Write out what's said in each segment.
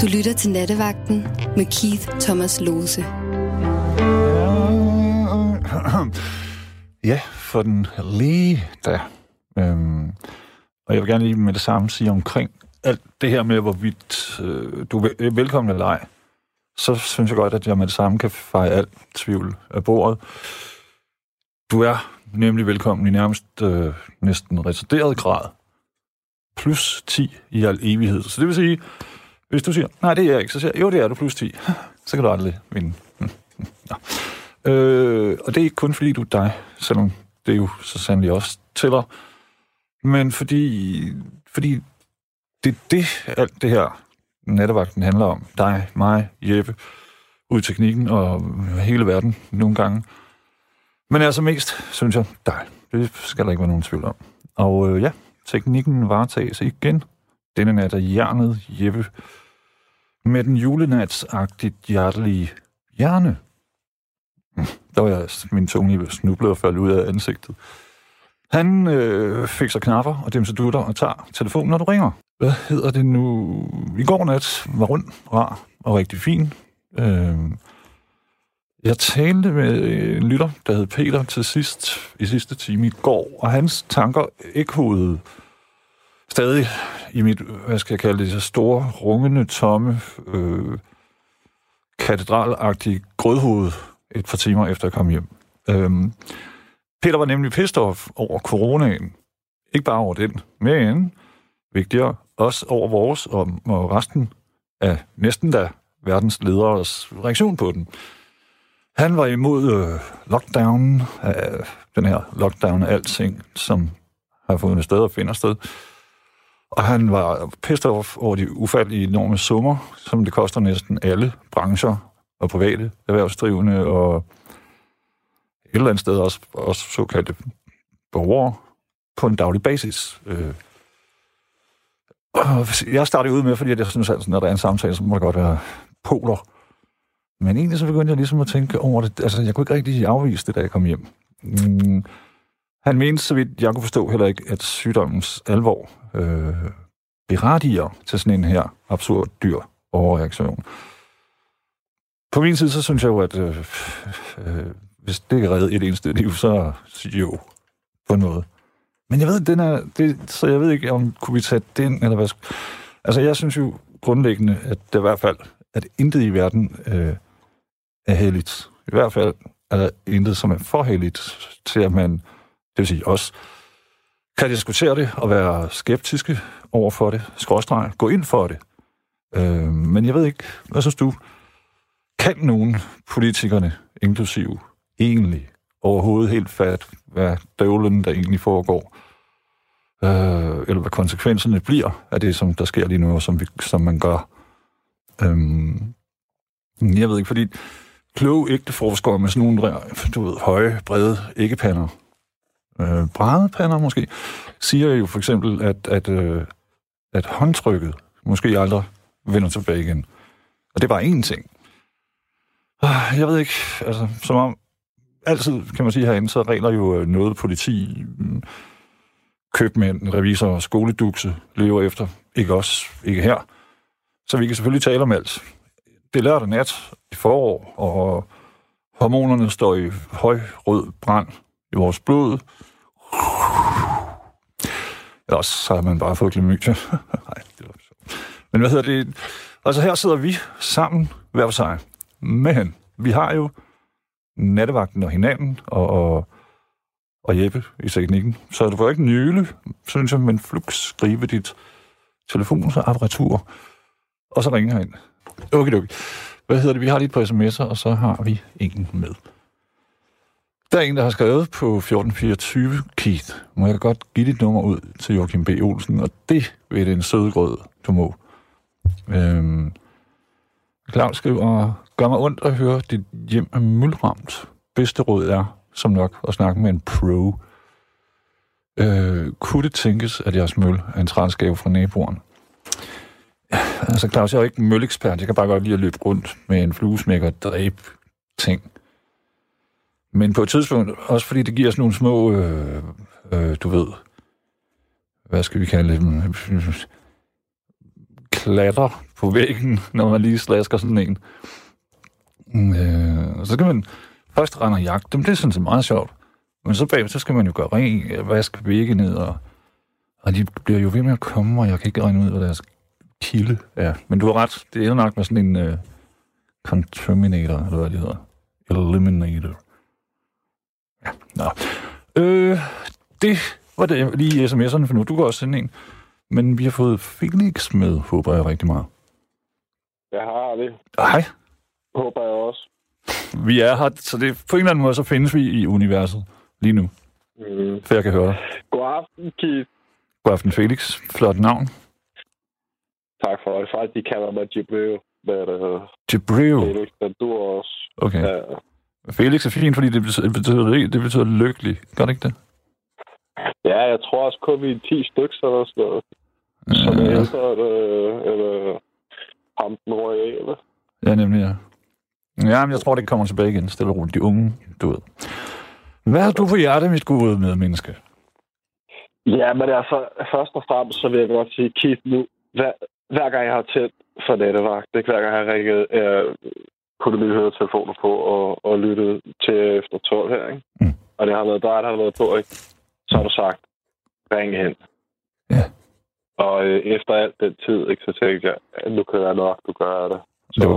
Du lytter til Nattevagten med Keith Thomas Lohse. Ja, for den lige der. Og jeg vil gerne lige med det samme sige omkring alt det her med, hvorvidt du er velkommen eller ej. Så synes jeg godt, at jeg med det samme kan feje alt tvivl af bordet. Du er nemlig velkommen i nærmest næsten retarderet grad. Plus 10 i al evighed. Så det vil sige, hvis du siger, nej, det er jeg ikke, så siger jeg, jo, det er du plus 10. Så kan du aldrig vinde. Ja. Og det er ikke kun fordi du er dig, selvom det jo så sandelig også tæller. Men fordi det er det, alt det her Nattevagten handler om. Dig, mig, Jeppe, ud i teknikken og hele verden nogle gange. Men altså mest, synes jeg, dig. Det skal der ikke være nogen tvivl om. Og ja, teknikken varetages igen. Denne nat er hjernet, Jeppe, med den julenatsagtigt hjertelige hjerne. Der var jeg, min tunge snublede og faldt ud af ansigtet. Han fikser knapper og dem, så dutter og tager telefonen, når du ringer. Hvad hedder det nu? I går nat var rund, rar og rigtig fin. Jeg talte med en lytter, der hed Peter, til sidst i sidste time i går, og hans tanker ekkoede stadig i mit, hvad skal jeg kalde det, så store, rungende, tomme, katedralagtige grødhoved et par timer efter jeg kom hjem. Peter var nemlig pissed off over coronaen. Ikke bare over den, men vigtigere også over vores og resten af næsten da verdens lederes reaktion på den. Han var imod lockdownen, den her lockdown af alting, som har fundet sted og finder sted. Og han var pissed off over de ufattelige enorme summer, som det koster næsten alle brancher og private erhvervsdrivende og et eller andet sted også såkaldte borgere på en daglig basis. Jeg startede ud med, fordi jeg synes, at når der er en samtale, så må der godt være poler. Men egentlig så begyndte jeg ligesom at tænke over det. Altså, jeg kunne ikke rigtig afvise det, da jeg kom hjem. Han mente, så vidt jeg kunne forstå heller ikke, at sygdommens alvor berettiger til sådan en her absurd dyr overreaktion. På min side, så synes jeg jo, at hvis det kan redde et eneste liv, så jo, på en måde. Men jeg ved, så jeg ved ikke, om kunne vi tage den, eller hvad. Altså, jeg synes jo grundlæggende, at det i hvert fald, at intet i verden er helligt. I hvert fald er der intet, som er for helligt til, at man, det vil sige os, kan diskutere det og være skeptiske over for det, skråstreg, gå ind for det. Men jeg ved ikke, hvad synes du, kan nogen politikerne, inklusive egentlig overhovedet helt fat, hvad døvlen der egentlig foregår, eller hvad konsekvenserne bliver af det, som der sker lige nu, og som man gør. Jeg ved ikke, fordi kloge ægte forskere med sådan nogle høje, brede æggepander, bradepander måske, siger jo for eksempel, at håndtrykket måske aldrig vender tilbage igen. Og det er bare én ting. Jeg ved ikke, altså, som om altid, kan man sige herinde, så regler jo noget politi, købmænd, revisorer, skoledukse lever efter. Ikke os, ikke her. Så vi kan selvfølgelig tale om alt. Det er lørdag nat i forår, og hormonerne står i høj rød brand i vores blod. Ellers så har man bare fået klamydia. Nej, det var så. Men hvad hedder det? Altså her sidder vi sammen hver for sig. Men vi har jo Nattevagten og hinanden og Jeppe i teknikken. Så du får ikke nøle, synes jeg, men flux skrive dit telefonsapparatur, og så ringer herind. Okay. Hvad hedder det? Vi har lige på sms'er, og så har vi en med. Der er en, der har skrevet på 1424, Keith, må jeg godt give dit nummer ud til Joachim B. Olsen, og det ved en sødegrød, du må. Claus skriver, gør mig ondt at høre, dit hjem er muldramt. Bedste råd er, som nok, at snakke med en pro. Kunne det tænkes, at jeres møl er en trælsgave fra naboerne? Ja, altså Claus, jeg er jo ikke mølekspert. Jeg kan bare godt lide at løbe rundt med en fluesmækker og dræbe ting. Men på et tidspunkt, også fordi det giver sådan nogle små, du ved, hvad skal vi kalde dem, klatter på væggen, når man lige slasker sådan en. Så kan man først rende og jagte dem. Det er sådan set meget sjovt. Men så bagved, så skal man jo gøre ren, vaske vægge ned, og de bliver jo ved med at komme, og jeg kan ikke regne ud, hvad deres kilde er. Men du har ret, det ender nok med sådan en contaminator, eller hvad det hedder. Eliminator. Ja, nå. Det var det lige sms'erne for nu. Du kan også sende en. Men vi har fået Felix med, håber jeg rigtig meget. Jeg har det. Hej. Håber jeg også. Vi er her, så det, på en eller anden måde, så findes vi i universet lige nu. Mm. For jeg kan høre dig. God aften, Keith. God aften, Felix. Flot navn. Tak for det. Faktisk, de kalder mig Gibreo. Hvad er det her? Gibreo? Felix, men du også. Okay. Ja. Felix er fint, fordi det betyder lykkelig. Gør det ikke det? Ja, jeg tror også kun vi 10 stykker eller sådan noget. Som er ældre, eller ham den røde eller? Ja, nemlig, ja. Ja, men jeg tror, det kommer tilbage igen. Stille og roligt. De unge, du ved. Hvad har du på hjertet, mit gode medmenneske? Ja, men altså, først og fremmest, så vil jeg godt sige, Keith, nu, hver gang jeg har tændt for nattevagt, det er hver gang jeg har ringet, kunne lige høre telefoner på og lyttet til efter 12 her, ikke? Mm. Og det har været dig, der har været på, ikke? Så har du sagt, ring hen. Ja. Og efter alt den tid, ikke, så tænkte jeg, nu kan jeg nok, du gør det. Så,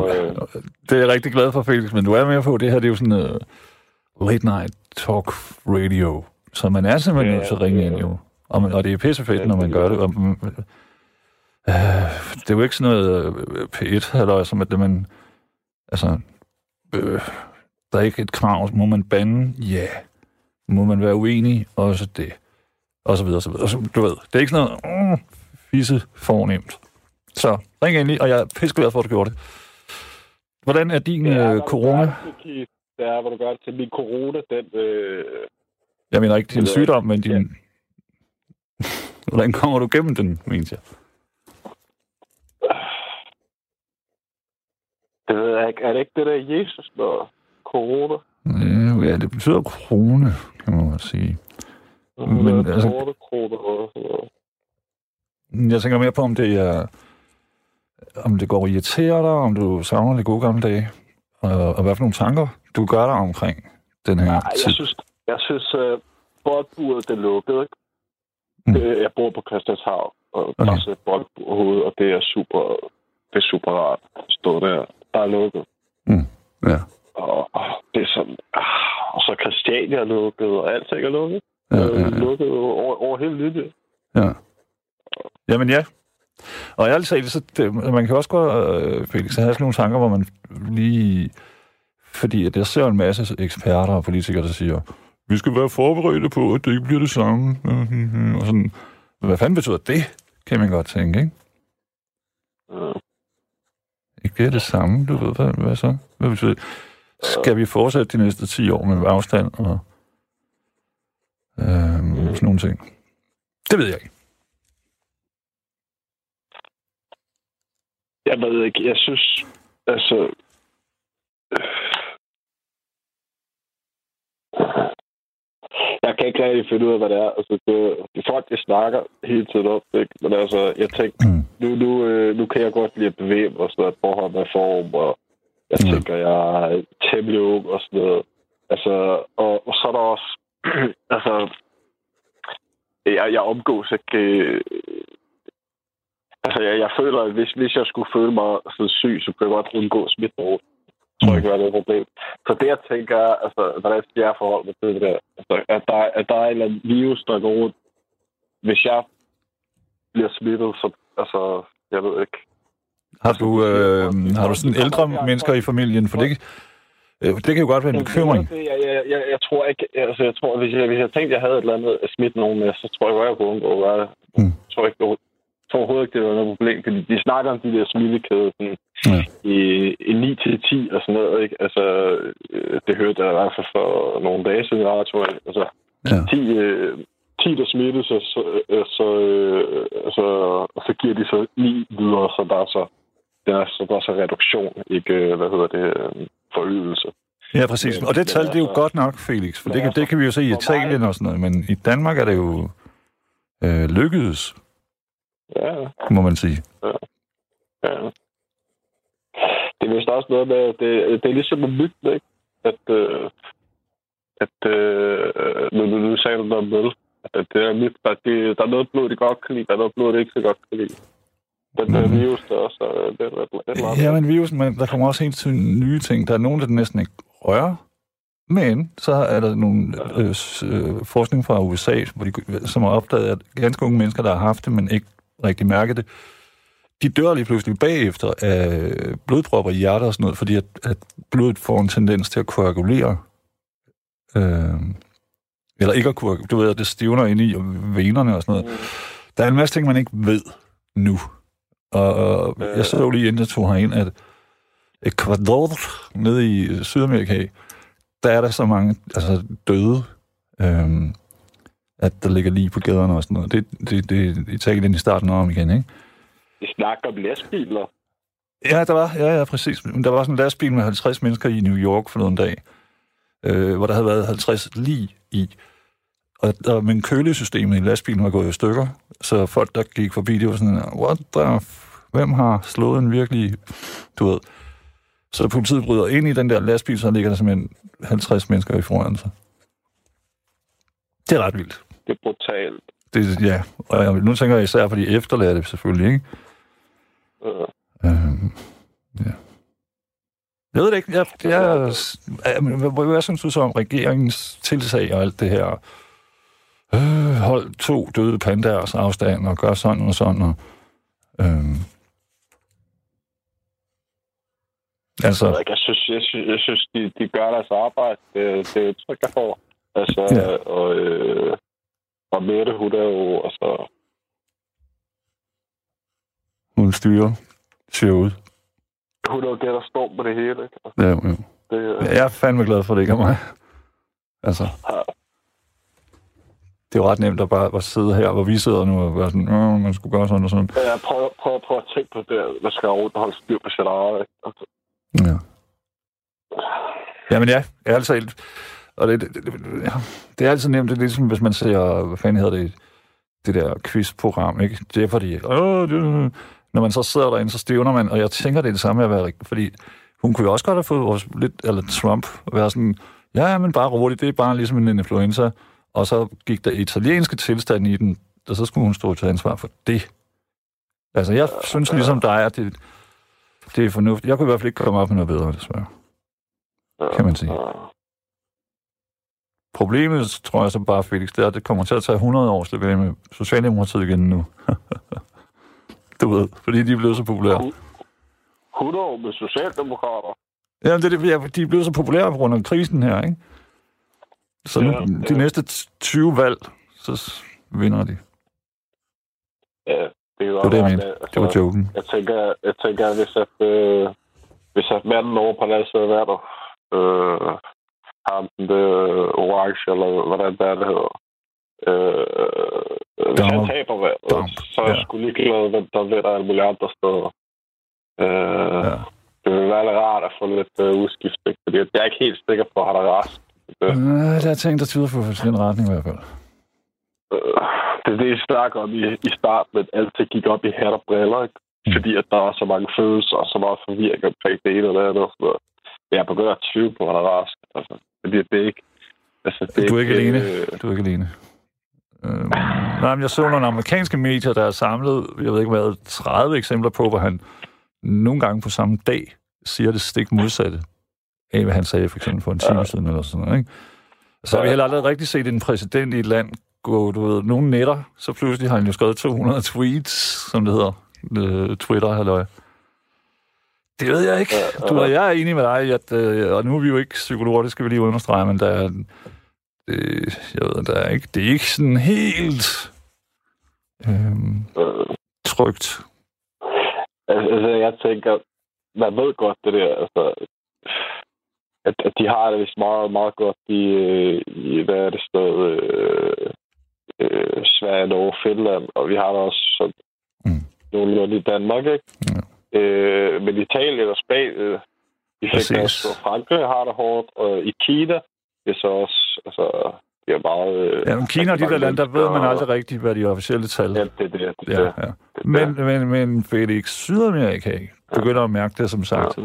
det er jeg rigtig glad for, Felix, men du er med på. Det her, det er jo sådan late night talk radio. Så man er simpelthen nødt til at ringe ind, jo. Og det er pissefedt, når man gør det. Og, det er jo ikke sådan noget P1, eller som at det, man... Altså, der er ikke et krav. Må man bande? Ja. Yeah. Må man være uenig? Også det. Og så videre, og så videre. Og så, du ved, det er ikke sådan noget fisse fornemt. Så ring endelig, og jeg er piskeglad for, at du gjorde det. Hvordan er din corona? Det er, hvor du gør det til min corona, den... Jeg mener ikke din sygdom, men din... Ja. Hvordan kommer du gennem den, mener jeg? Det ved jeg ikke. Er det ikke det der Jesus, der corona? Ja, det betyder krone, kan man godt sige. Men altså... Jeg tænker mere på, om det går at irritere dig, om du savner de gode gamle dage, og hvad for nogle tanker du gør dig omkring den her tid. Jeg synes boldburet, det lukkede, ikke? Mm. Jeg bor på Christianshavn, og der sidder boldbur overhovedet, og det er super rart at stå der. Der er lukket. Mm. Ja. Og det er sådan... Og så Christiania er lukket, og alt er lukket. Ja. Lukket over hele livet. Ja. Jamen ja. Og ærligt sagt, man kan også godt, Felix, have sådan nogle tanker, hvor man lige... Fordi at jeg ser en masse eksperter og politikere, der siger, vi skal være forberedte på, at det ikke bliver det samme. Og sådan, hvad fanden betyder det? Kan man godt tænke, ikke? Ja. Ikke det samme, du ved. Hvad så? Hvad betyder det? Skal vi fortsætte de næste 10 år med afstand og sådan nogle ting? Det ved jeg ikke. Jeg ved ikke, jeg synes, altså... Jeg kan ikke rigtig finde ud af, hvad det er. Altså, det folk, de snakker hele tiden op, ikke? Men altså, jeg tænker, nu kan jeg godt blive bevæget og sådan noget, forholde med form, og jeg tænker, jeg er temmelig ung og sådan noget. Altså, og så er der også, altså, jeg omgås ikke... Altså, jeg føler, at hvis jeg skulle føle mig sådan syg, så kunne jeg godt undgå smidt med rundt. Jeg tror ikke, det er noget problem. Så det, jeg tænker, altså, hvordan skal jeg forholde mig til det der? Altså, at der er en eller anden virus, der går rundt. Hvis jeg bliver smittet, så... Altså, jeg ved ikke. Har du sådan ældre mennesker i familien? For det kan jo godt være en bekymring. Jeg tror ikke... Altså, jeg tror, hvis jeg tænkte, jeg havde et eller andet at smitte nogen med, så tror jeg godt, jeg kunne undgå at gøre det. Jeg tror ikke, jeg tror overhovedet ikke, det var noget problem, fordi de snakker om de der smittekæder i 9-10 og sådan noget, ikke? Altså, det hørte jeg i hvert fald for nogle dage siden, jeg tror, altså, 10 der smittes, så giver de så 9 videre, så der er så reduktion, ikke, hvad hedder det, forøgelse. Ja, præcis. Og det tal, det er jo godt nok, Felix, for det kan vi jo se i Italien og sådan noget, men i Danmark er det jo lykkedes. Ja. Må man sige. Ja. Ja. Det er vist også noget med, at det er ligesom en mygt, ikke? At nu sagde du noget om møl. At det er mygt, at der er noget blod, det godt kan lide, der er noget blod, det ikke så godt kan lide. Den der virus, der også er lidt ja, men virusen, men der kommer også helt til nye ting. Der er nogen, der næsten ikke rører. Men så er der nogle forskning fra USA, hvor de, som har opdaget, at ganske unge mennesker, der har haft det, men ikke rigtig mærket det, de dør lige pludselig bagefter af blodpropper i hjertet og sådan noget, fordi at blodet får en tendens til at koagulere. Eller ikke at koagulere. Du ved, at det stivner ind i venerne og sådan noget. Der er en masse ting, man ikke ved nu. Og jeg så lige inden, jeg tog herind, at Ecuador nede i Sydamerika, der er der så mange altså døde, at der ligger lige på gaderne og sådan noget. Det tager ikke den i starten om igen, ikke? Vi snakker om lastbiler. Ja, der var, ja, præcis. Men der var sådan en lastbil med 50 mennesker i New York for en dag, hvor der havde været 50 lig i. Men kølesystemet i lastbilen var gået i stykker, så folk, der gik forbi, det var sådan, what the hvem har slået en virkelig, du ved. Så politiet bryder ind i den der lastbil, så ligger der simpelthen 50 mennesker i foran sig. Det er ret vildt. Det er brutalt. Det, ja, og nu tænker jeg især på de efterladte selvfølgelig, ikke? Ja. Jeg ved det ikke. Hvad synes du så om regeringens tilsag og alt det her? Hold 2 døde pandaers afstand og gør sådan og sådan. Altså... Jeg synes de gør deres arbejde. Det er jo tryk, jeg får. Altså, ja. Og Mette, hun er jo, og så... Hun styrer, ser ud. Hun er jo der står på det hele, ikke? Altså, ja. Jeg er fandme glad for, det ikke er mig. Altså... Ja. Det er jo ret nemt at bare at sidde her, hvor vi sidder nu, og være sådan, man skulle gøre sådan og sådan. Ja, prøv at tænke på det. Man skal jo holde styr på sit eget, ikke? Altså. Ja. Jamen ja, ærligt talt. Og det er altid nemt, det er ligesom, hvis man ser, hvad fanden hedder det der quizprogram, ikke? Det er fordi, når man så sidder derinde, så stivner man, og jeg tænker, det er det samme at være rigtig, fordi hun kunne jo også godt have fået vores lidt, eller Trump, at være sådan, ja, men bare roligt, det er bare ligesom en influenza, og så gik der italienske tilstand i den, og så skulle hun stå til ansvar for det. Altså, jeg synes ligesom dig, at det er fornuftigt. Jeg kunne i hvert fald ikke komme op med noget bedre, desværre. Kan man sige. Problemet, tror jeg så bare, Felix, det er, at det kommer til at tage 100 år, så det med Socialdemokratiet igen nu. Du ved, fordi de er blevet så populære. 100 år med Socialdemokrater? Jamen, de er blevet så populære på grund af krisen her, ikke? Så nu, de næste 20 valg, så vinder de. Ja, det er jo det, jeg mente. Altså, det var joken. Jeg tænker hvis at manden over på den side af ham den orange, eller hvordan det er, det hedder. Hvis han taber valget, så er jeg sgu ligeglad, hvem der vinder alle mulige andre steder. Ja. Det vil være lidt rart at få lidt udskiftning, fordi jeg er ikke helt sikker på, at han er rask. Det er ting, der tyder på forskellige retning i hvert fald. Det er det, jeg snakker om i starten, men altid gik op i hat og briller, ikke? Fordi at der er så mange følelser og så meget forvirring omkring det ene eller andet. Men jeg begynder at tvivle på, at han er rask. Altså, fordi det er ikke... Altså, det du er ikke alene. Du er ikke alene. Nej, men jeg så nogle amerikanske medier, der er samlet, jeg ved ikke hvad, 30 eksempler på, hvor han nogle gange på samme dag siger det stik modsatte af, hvad han sagde for eksempel for en time siden eller sådan noget, ikke? Så har vi heller aldrig rigtig set en præsident i et land gå, du ved, nogle netter, så pludselig har han jo skrevet 200 tweets, som det hedder, Twitter, halløj. Det ved jeg ikke. Du og jeg er enig med dig, at, og nu er vi jo ikke psykologer, det skal vi lige understrege, men der er, der er ikke, det er ikke sådan helt trygt. Altså, jeg tænker, man ved godt det der, altså, at de har det vist meget, meget godt i hvad er det sted, Sverige, Norge, Finland, og vi har det også sådan nogenlunde i Danmark, ikke? Ja. Men Italien og Spanien, de fik også, og Frankrig har det hårdt, og i Kina, det er så også, altså, det er meget... Ja, men Kina og de der lande, der ved man aldrig rigtigt, hvad de officielle tal... Ja, det er det. Men Felix, Sydamerika begynder at mærke det, som sagt. Ja.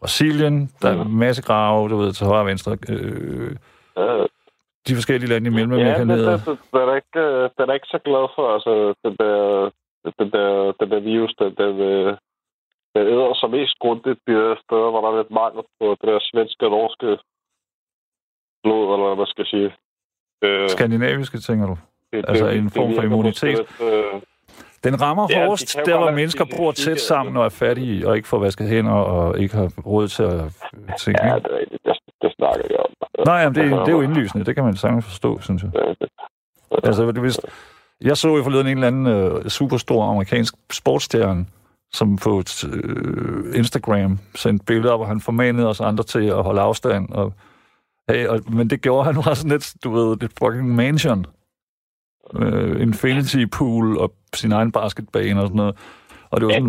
Brasilien, der er en masse grave, du ved, til højre og venstre. De forskellige lande imellem, Mellemamerika nede. Ja, den er ikke så glad for, altså, den der virus, den æder sig mest grundigt de der steder, hvor der er lidt mangel på det der svenske og norske blod, eller hvad man skal sige. Skandinaviske, tænker du? Altså en form for immunitet. Den rammer hårdest, der hvor mennesker bor tæt sammen og er fattige, og ikke får vasket hænder og ikke har råd til at tænke. Ja, det snakker jeg om. Nej, men det er jo indlysende. Det kan man sagtens forstå, synes jeg. Altså, hvis, jeg så i forleden en eller anden superstor amerikansk sportsstjerne, som på Instagram sendte billeder, hvor han formanede os andre til at holde afstand. Men det gjorde han bare sådan lidt, du ved, et fucking mansion. Infinity pool og sin egen basketbane og sådan noget. Og det var sådan...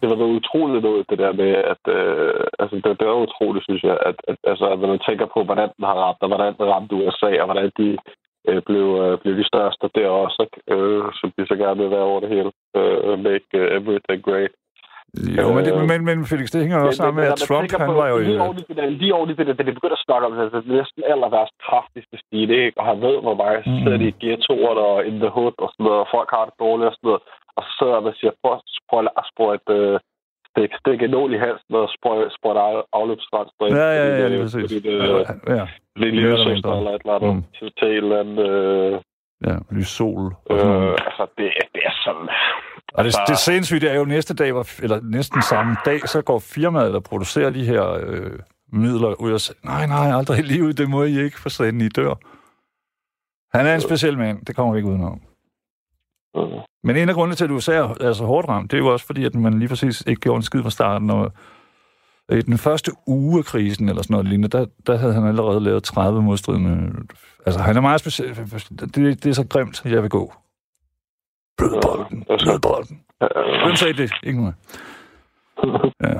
det var noget utroligt noget, det der med, at altså det var utroligt, synes jeg, at når man tænker på, hvordan den har ramt, og hvordan den ramte USA, og hvordan de blev de største der også, som de så gerne vil være over det hele. Make everything great. Jo, men Felix, det hænger jo også sammen med, at Trump, han var jo... Lige ordentligt det, da de begyndte at snakke om, at det er næsten aller værst kraftigste stil, ikke? Og han ved, hvor meget sidder de i ghettoerne og in the hood og sådan noget, og folk har det dårligt og sådan noget. Og så sidder man og siger, prøv at sprøjte et stik en nål i halsen og sprøjte afløbsrens. Ja, præcis. Lidt lillesøster eller et eller andet til et eller andet... Ja, lysol. Altså, det er sådan... Og det sindssygt er jo næste dag, eller næsten samme dag, så går firmaet, der producerer de her midler ud og siger, nej, aldrig i livet, det må I ikke, for sådan I dør. Han er en speciel mand, det kommer vi ikke udenom. Men en af grundene til, at USA er så hårdt ramt, det er jo også fordi, at man lige præcis ikke gjorde en skid fra starten. Og i den første uge af krisen, eller sådan noget lignende, der havde han allerede lavet 30 modstridende... Altså, han er meget speciel. Det er så grimt, jeg vil gå. Blødbolden. Hvem sagde det? Ikke noget. Ja.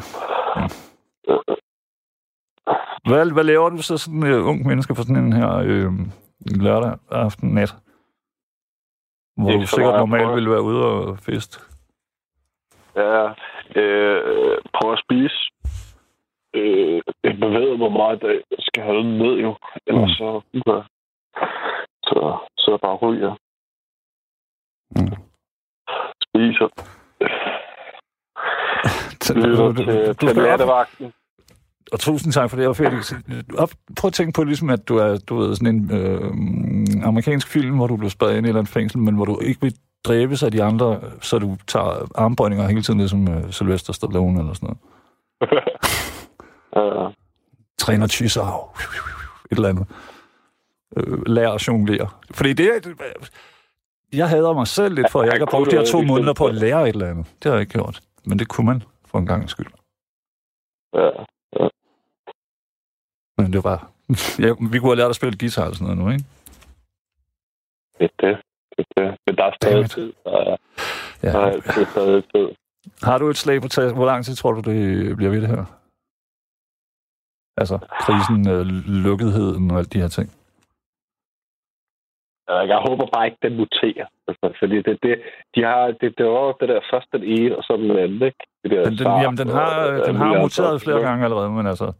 Hvad laver du så sådan en ung menneske for sådan en her lørdag aften nat? Hvor du sikkert normalt ville være ude og fest. Ja, prøv at spise. Jeg bevæger mig meget, at jeg skal holde den ned, jo. Ellers så jeg bare ryger. Spiser. Til Nattevagten. Og tusind tak for det, Felix. Prøv at tænke på, ligesom, at du er sådan en amerikansk film, hvor du bliver spadet ind i et eller andet fængsel, men hvor du ikke vil dræbes af de andre, så du tager armbøjninger hele tiden, ligesom Sylvester Stallone eller sådan noget. Træner tysser. Et eller andet. Lærer at jonglere. Fordi det er... Jeg hader mig selv lidt for, at jeg ikke har brugt de her 2 måneder på at lære et eller andet. Det har jeg ikke gjort. Men det kunne man, for en gang skyld. Ja. Men det var bare... vi kunne have lært at spille guitar eller sådan noget nu, ikke? Det. Men der er stadig tid. Der er stadig tid. Har du et slag på taget? Hvor lang tid tror du, det bliver ved det her? Altså, krisen, lukketheden og alt de her ting. Jeg håber bare ikke, den muterer. Altså, fordi det var det der først den ene, og så den anden, ikke? Den har muteret flere gange allerede, men altså...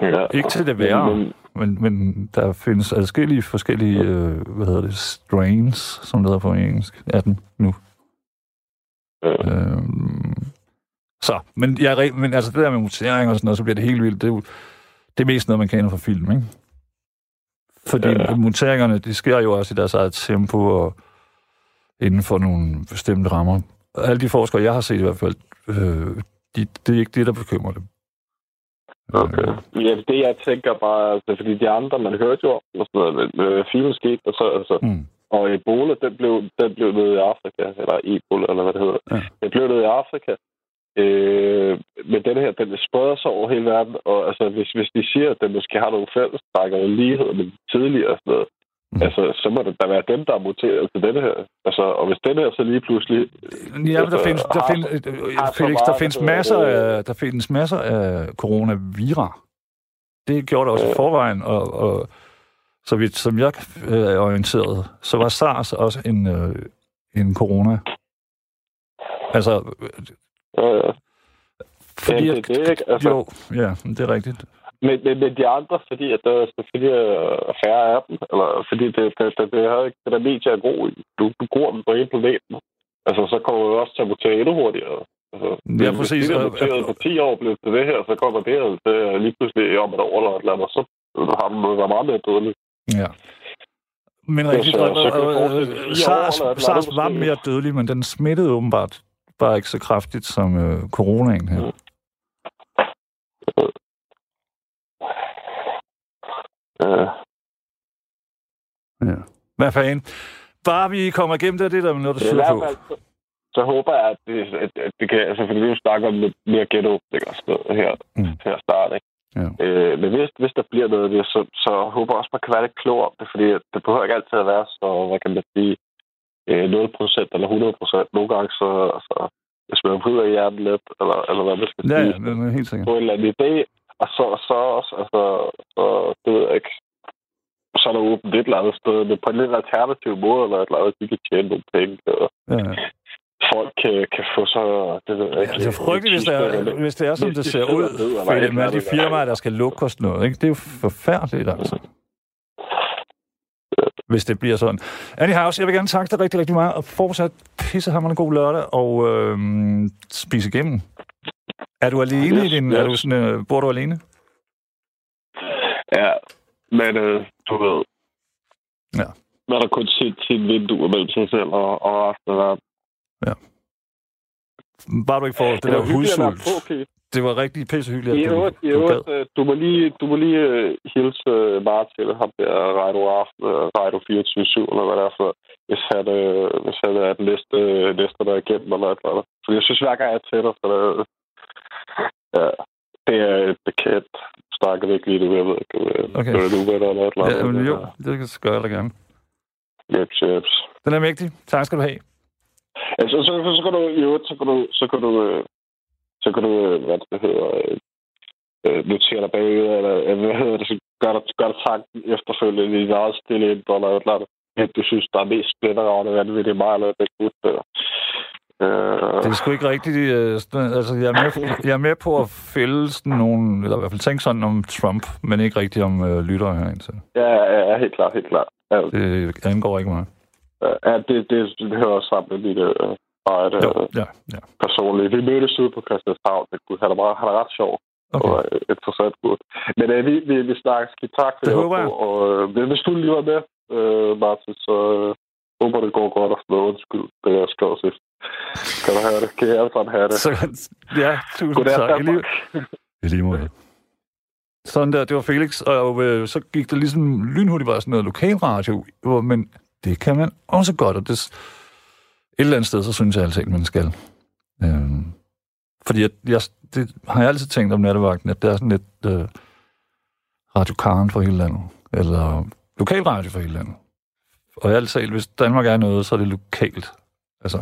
Ja, ikke til det værre, men der findes adskillige forskellige, strains, som det hedder på engelsk, er den nu. Ja. Men altså det der med mutering og sådan noget, så bliver det helt vildt. Det er mest noget, man kender fra film, ikke? Fordi muteringerne, de sker jo også i deres eget tempo og inden for nogle bestemte rammer. Alle de forskere, jeg har set i hvert fald, det er ikke det, der bekymrer dem. Okay. Ja, det jeg tænker bare, altså, fordi de andre, man hørte jo om, filmen skete, og så altså... Og Ebola, den blev nede i Afrika, eller Ebola, eller hvad det hedder. Ja. Den blev nede i Afrika. Men den her, den spreder sig over hele verden, og altså, hvis de siger, at den måske har nogle fællestrækker og ligheder med tidligere og sådan noget, altså, så må det da være dem, der er muteret til denne her. Altså, og hvis denne her så lige pludselig... Ja, altså, der findes masser af coronavirer. Det gjorde der også i forvejen, og så vidt som jeg er orienteret, så var SARS også en corona Altså... Ja. Fordi ja, det er ikke, altså... Jo, ja, det er rigtigt. Men de andre, fordi at der er selvfølgelig færre af dem, eller fordi det har ikke det der medie er god i. Du går dem på hele planeten. Altså, så kommer du også til at mutere endnu hurtigere. Altså, ja, præcis. Hvis de muteret på 10 år blev til det her, så kommer det her til lige pludselig om et år eller et eller andet, så har man været meget mere dødelig. Ja. Men rigtigt, SARS var mere dødelig, men den smittede åbenbart bare ikke så kraftigt som coronaen her. Ja. Hvad fanden? Bare vi kommer igennem det, der er noget, der styrer på. Så håber jeg, at det kan... Altså, fordi vi snakker om mere genåbning og sådan noget her start, ikke? Ja. Men hvis der bliver noget af det, så håber jeg også, man kan være lidt klog om det, fordi det behøver ikke altid at være så, hvad kan man sige, 0% eller 100%. Nogle gange, så hvis man bryder hjernen lidt, eller hvad man skal sige, det er helt sikkert. På en eller anden idé, og så også, altså, så, det ved jeg ikke, så er der åbent et eller andet sted, men på en lidt alternativ måde, eller et eller andet, de kan tjene nogle penge, og... Ja. Folk kan få så... Det ved jeg ikke. Det er frygteligt, hvis det er, som det ser ud, med de firmaer, der skal lukke og sådan noget. Ikke? Det er jo forfærdeligt, altså. Hvis det bliver sådan. Annie House, jeg vil gerne takke dig rigtig, rigtig meget, og fortsat pissehammerende god lørdag, og spise igennem. Er du alene i din... Er du sådan, bor du alene? Ja, men du ved... Ja. Man har kun set sit vindue mellem sig selv og resten af verden. Ja. Bare du ikke får det der hudsult. Det var rigtig pissehyggeligt. Du må lige hilse Martin, ham der Radio 24/7, eller hvad det er for, hvis han er den næste, der er igennem, eller et eller andet. Så jeg synes, hver gang jeg tætter, så det er et bekendt. Snakker ikke lige nu, jeg ved ikke. Okay. Det er et uvenner, eller et eller andet. Ja, men jo, det gør jeg da gerne. Jeps. Den er mægtig. Tak skal du have. Altså, så kan du notere dig bagved, eller hvad hedder det, så gør dig tanken efterfølgende i deres stille ind, eller et eller andet, at du synes, der er mest spændende, hvad det er mig, eller det er godt. Det er sgu ikke rigtigt, altså, jeg er med på at fælde sådan nogen, eller i hvert fald tænke sådan om Trump, men ikke rigtigt om lyttere herinde. Så. Ja, helt klart. Ja. Det angår ikke mig. Ja, det hører også sammen med det bare personligt. Vi mødtes ude på Christianshavn. Han er ret sjov og interessant godt. Men vi snakker skidt tak for det. Og hvis du lige var med, Martin, så håber det går godt og sådan noget. Undskyld, det er skrevet sidst. Kan du høre det? Kan I alle sammen have det? Så, ja, tusind tak. Danmark. I lige måde. Sådan der, det var Felix. Og så gik det ligesom lynhurtigt bare sådan noget lokalradio, men... Det kan man også godt, og det et eller andet sted, så synes jeg altid, at man skal. Fordi det har jeg altid tænkt om Nattevagten, at det er sådan lidt radiokaren for hele landet, eller lokalradio for hele landet. Og jeg altid, hvis Danmark er noget, så er det lokalt. Altså,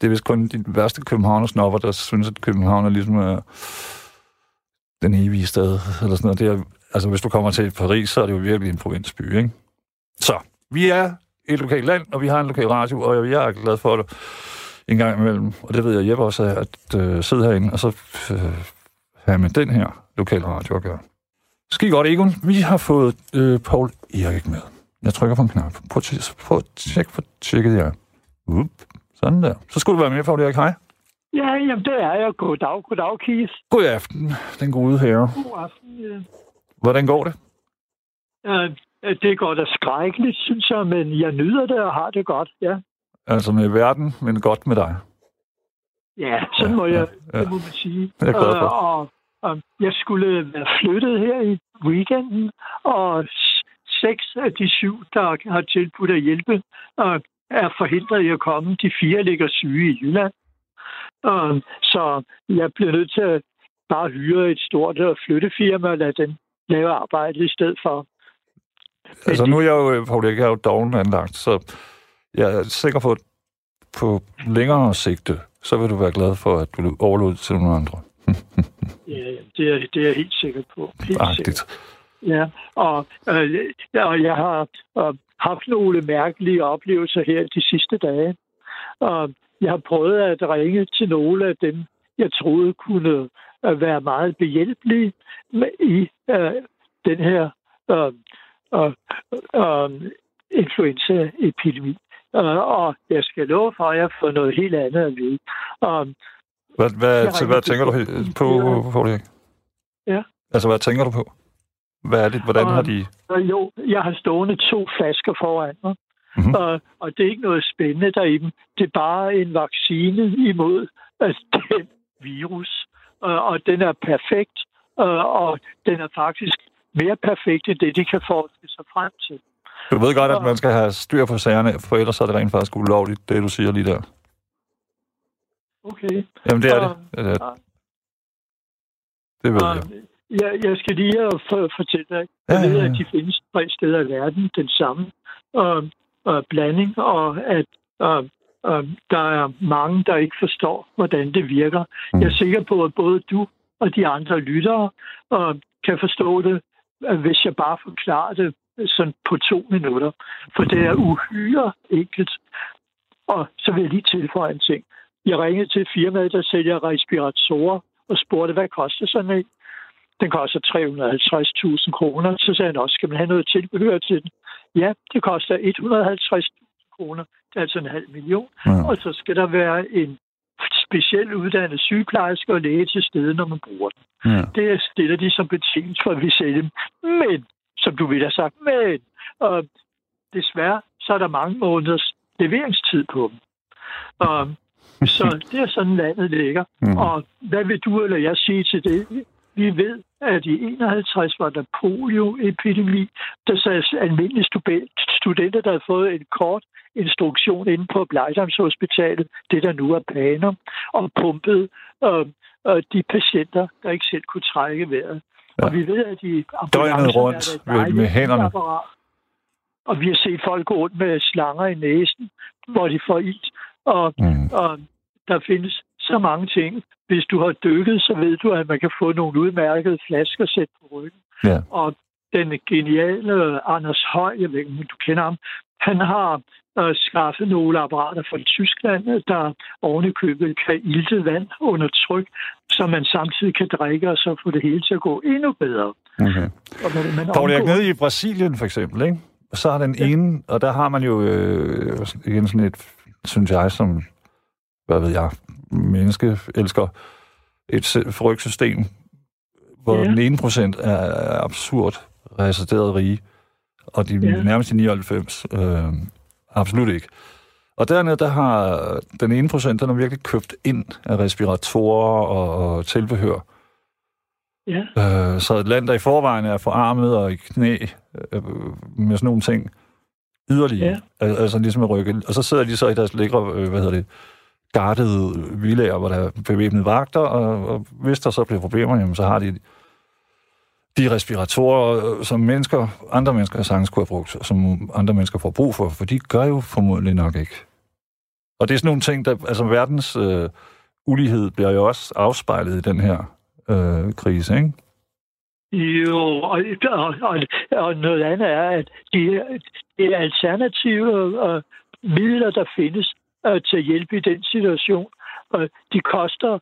det er vist kun de værste københavnersnopper, der synes, at København er ligesom den evige sted, eller sådan noget. Det er, altså, hvis du kommer til Paris, så er det jo virkelig en provinsby, ikke? Så... Vi er et lokalt land, og vi har en lokal radio, og jeg er glad for det en gang imellem. Og det ved jeg, Jeppe også, at sidde herinde og så have med den her lokale radio at gøre. Skik godt, Egon. Vi har fået Poul Erik med. Jeg trykker på en knap. Prøv at tjekke det her. Sådan der. Så skulle du være med, Poul Erik. Hej. Ja, jamen det er jeg. Goddag, Keith. God aften. Den gode herre. God aften, ja. Hvordan går det? Det går da skrækkeligt, synes jeg, men jeg nyder det og har det godt, ja. Altså med verden, men godt med dig. Ja, sådan må man sige. Jeg er glad for. Og jeg skulle være flyttet her i weekenden, og 6 af de 7, der har tilbudt at hjælpe, er forhindret i at komme. De 4 ligger syge i Jylland. Så jeg bliver nødt til at bare hyre et stort flyttefirma og lade dem lave arbejdet i stedet for. Altså nu er jeg jo, Poul Erik, doven anlagt, så jeg er sikker på, at på længere sigte, så vil du være glad for, at du overlod til nogle andre. Ja, det er jeg helt sikkert på. Helt sikkert. Ja, og jeg har haft nogle mærkelige oplevelser her de sidste dage. Og Jeg har prøvet at ringe til nogle af dem, jeg troede kunne være meget behjælpelige i den her influenza-epidemi. Og jeg skal love for, at jeg får noget helt andet at vide. Hvad tænker du på, Poul Erik? Ja. Altså, hvad tænker du på? Hvad er det? Hvordan har de... Jo, jeg har stående 2 flasker foran mig. Mm-hmm. Og det er ikke noget spændende deri. Det er bare en vaccine imod den virus. Og den er perfekt. Og den er faktisk mere perfekt end det, de kan forske sig frem til. Du ved godt, at man skal have styr på sagerne, for ellers er det rent faktisk ulovligt, det du siger lige der. Okay. Jamen, det er det. Det ved jeg. Jeg skal lige fortælle dig. Jeg ved, at de findes 3 steder i verden, den samme blanding, og at der er mange, der ikke forstår, hvordan det virker. Jeg er sikker på, at både du og de andre lyttere kan forstå det, hvis jeg bare forklarer det sådan på 2 minutter. For det er uhyre enkelt. Og så vil jeg lige tilføje en ting. Jeg ringede til firmaet, der sælger respiratorer, og spurgte, hvad koster sådan en? Den koster 350.000 kroner. Så sagde han også, skal man have noget tilbehør til den? Ja, det koster 150.000 kroner. Det er altså 500.000. Ja. Og så skal der være en specielt uddannet sygeplejerske og læge til stede, når man bruger den. Ja. Det stiller de som betingelse for, at vi sælger dem. Men, som du ville have sagt, desværre, så er der mange måneders leveringstid på dem. Så det er sådan, landet ligger. Mm. Og hvad vil du eller jeg sige til det? Vi ved, at i 51 var der polioepidemi. Der sagde almindelige studenter, der havde fået en kort instruktion inde på Blegdamshospitalet, det der nu er Panum, og pumpede de patienter, der ikke selv kunne trække vejret. Ja. Og vi ved, at de ambulancer rundt med hænderne. Apparat, og vi har set folk gå rundt med slanger i næsen, hvor de får ilt. Og der findes så mange ting. Hvis du har dykket, så ved du, at man kan få nogle udmærkede flasker sæt på ryggen. Ja. Og den geniale Anders Høj, jeg ved ikke, om du kender ham, han har skaffet nogle apparater fra Tyskland, der ovenikøbet kan ilte vand under tryk, så man samtidig kan drikke, og så få det hele til at gå endnu bedre. Okay. Poul Erik, nede i Brasilien for eksempel, ikke? Så har den ene, og der har man jo igen sådan et, synes jeg, som, hvad ved jeg, menneske elsker et frygtsystem, hvor den ene procent er absurd resideret rige, og de nærmest i 99 absolut ikke. Og dernede, der har den ene procent, den har virkelig købt ind af respiratorer og tilbehør. Yeah. Så et land, der i forvejen er forarmet og i knæ med sådan nogle ting, yderligere, altså ligesom at rykke. Og så sidder de så i deres lækre, gardede villager, hvor der er bevæbnede vagter, og hvis der så bliver problemer, jamen, så har de de respiratorer, som mennesker, andre mennesker sagtens kunne have brugt, og som andre mennesker får brug for, de gør jo formodentlig nok ikke. Og det er sådan nogle ting, der, altså verdens ulighed bliver jo også afspejlet i den her krise, ikke? Jo, og noget andet er, at de alternative midler, der findes til at hjælpe i den situation, de koster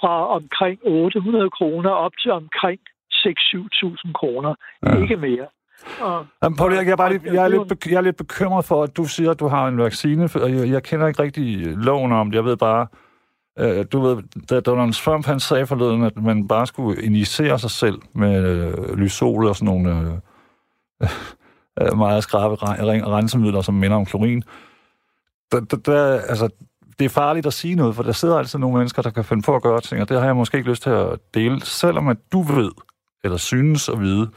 fra omkring 800 kroner op til omkring 6-7.000 kroner. Ja. Ikke mere. Jamen, Poul Erik, jeg er lidt bekymret for, at du siger, at du har en vaccine, og jeg kender ikke rigtig loven om det. Jeg ved bare, du ved, da Donald Trump, han sagde forleden, at man bare skulle injicere sig selv med lysol og sådan nogle meget skrappe rensemidler, som minder om klorin. Altså, det er farligt at sige noget, for der sidder altid nogle mennesker, der kan finde på at gøre ting, og det har jeg måske ikke lyst til at dele, selvom at du ved, eller synes at vide,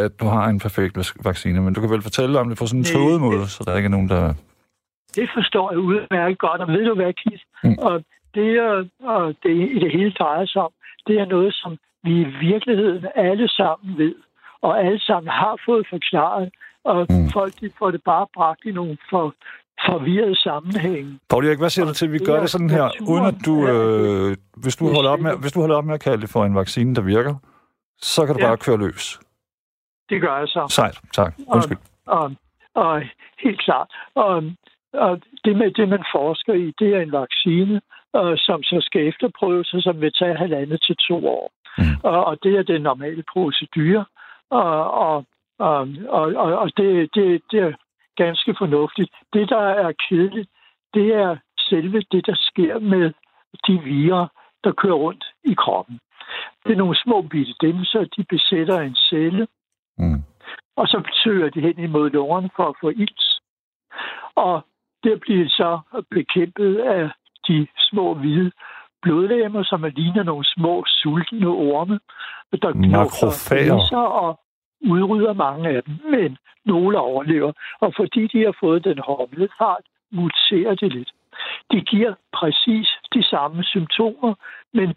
at du har en perfekt vaccine. Men du kan vel fortælle om det på sådan en tåget måde, så der ikke er nogen, der... Det forstår jeg udmærket godt, og ved du hvad, Keith? Og det i det hele drejer sig om, det er noget, som vi i virkeligheden alle sammen ved, og alle sammen har fået forklaret, og folk, de får det bare bragt i nogle forvirrede sammenhæng. Poul Erik, hvad siger du til, at vi gør det sådan her, uden at du, hvis du holder op med at kalde det for en vaccine, der virker, så kan du bare køre løs. Det gør jeg så. Sejt, tak. Undskyld. Og helt klart. Og det med det, man forsker i, det er en vaccine, som så skal efterprøves, og som vil tage 1,5 til 2 år. Og det er den normale procedure, og det er ganske fornuftigt. Det, der er kedeligt, det er selve det, der sker med de virer, der kører rundt i kroppen. Det er nogle små bitte dimser, de besætter en celle, og så søger de hen imod lungerne for at få ilt. Og det bliver så bekæmpet af de små hvide blodlegemer, som ligner nogle små sultne orme, der knurrer sig og udrydder mange af dem, men nogle overlever. Og fordi de har fået den håndledfart, muterer det lidt. De giver præcis de samme symptomer, men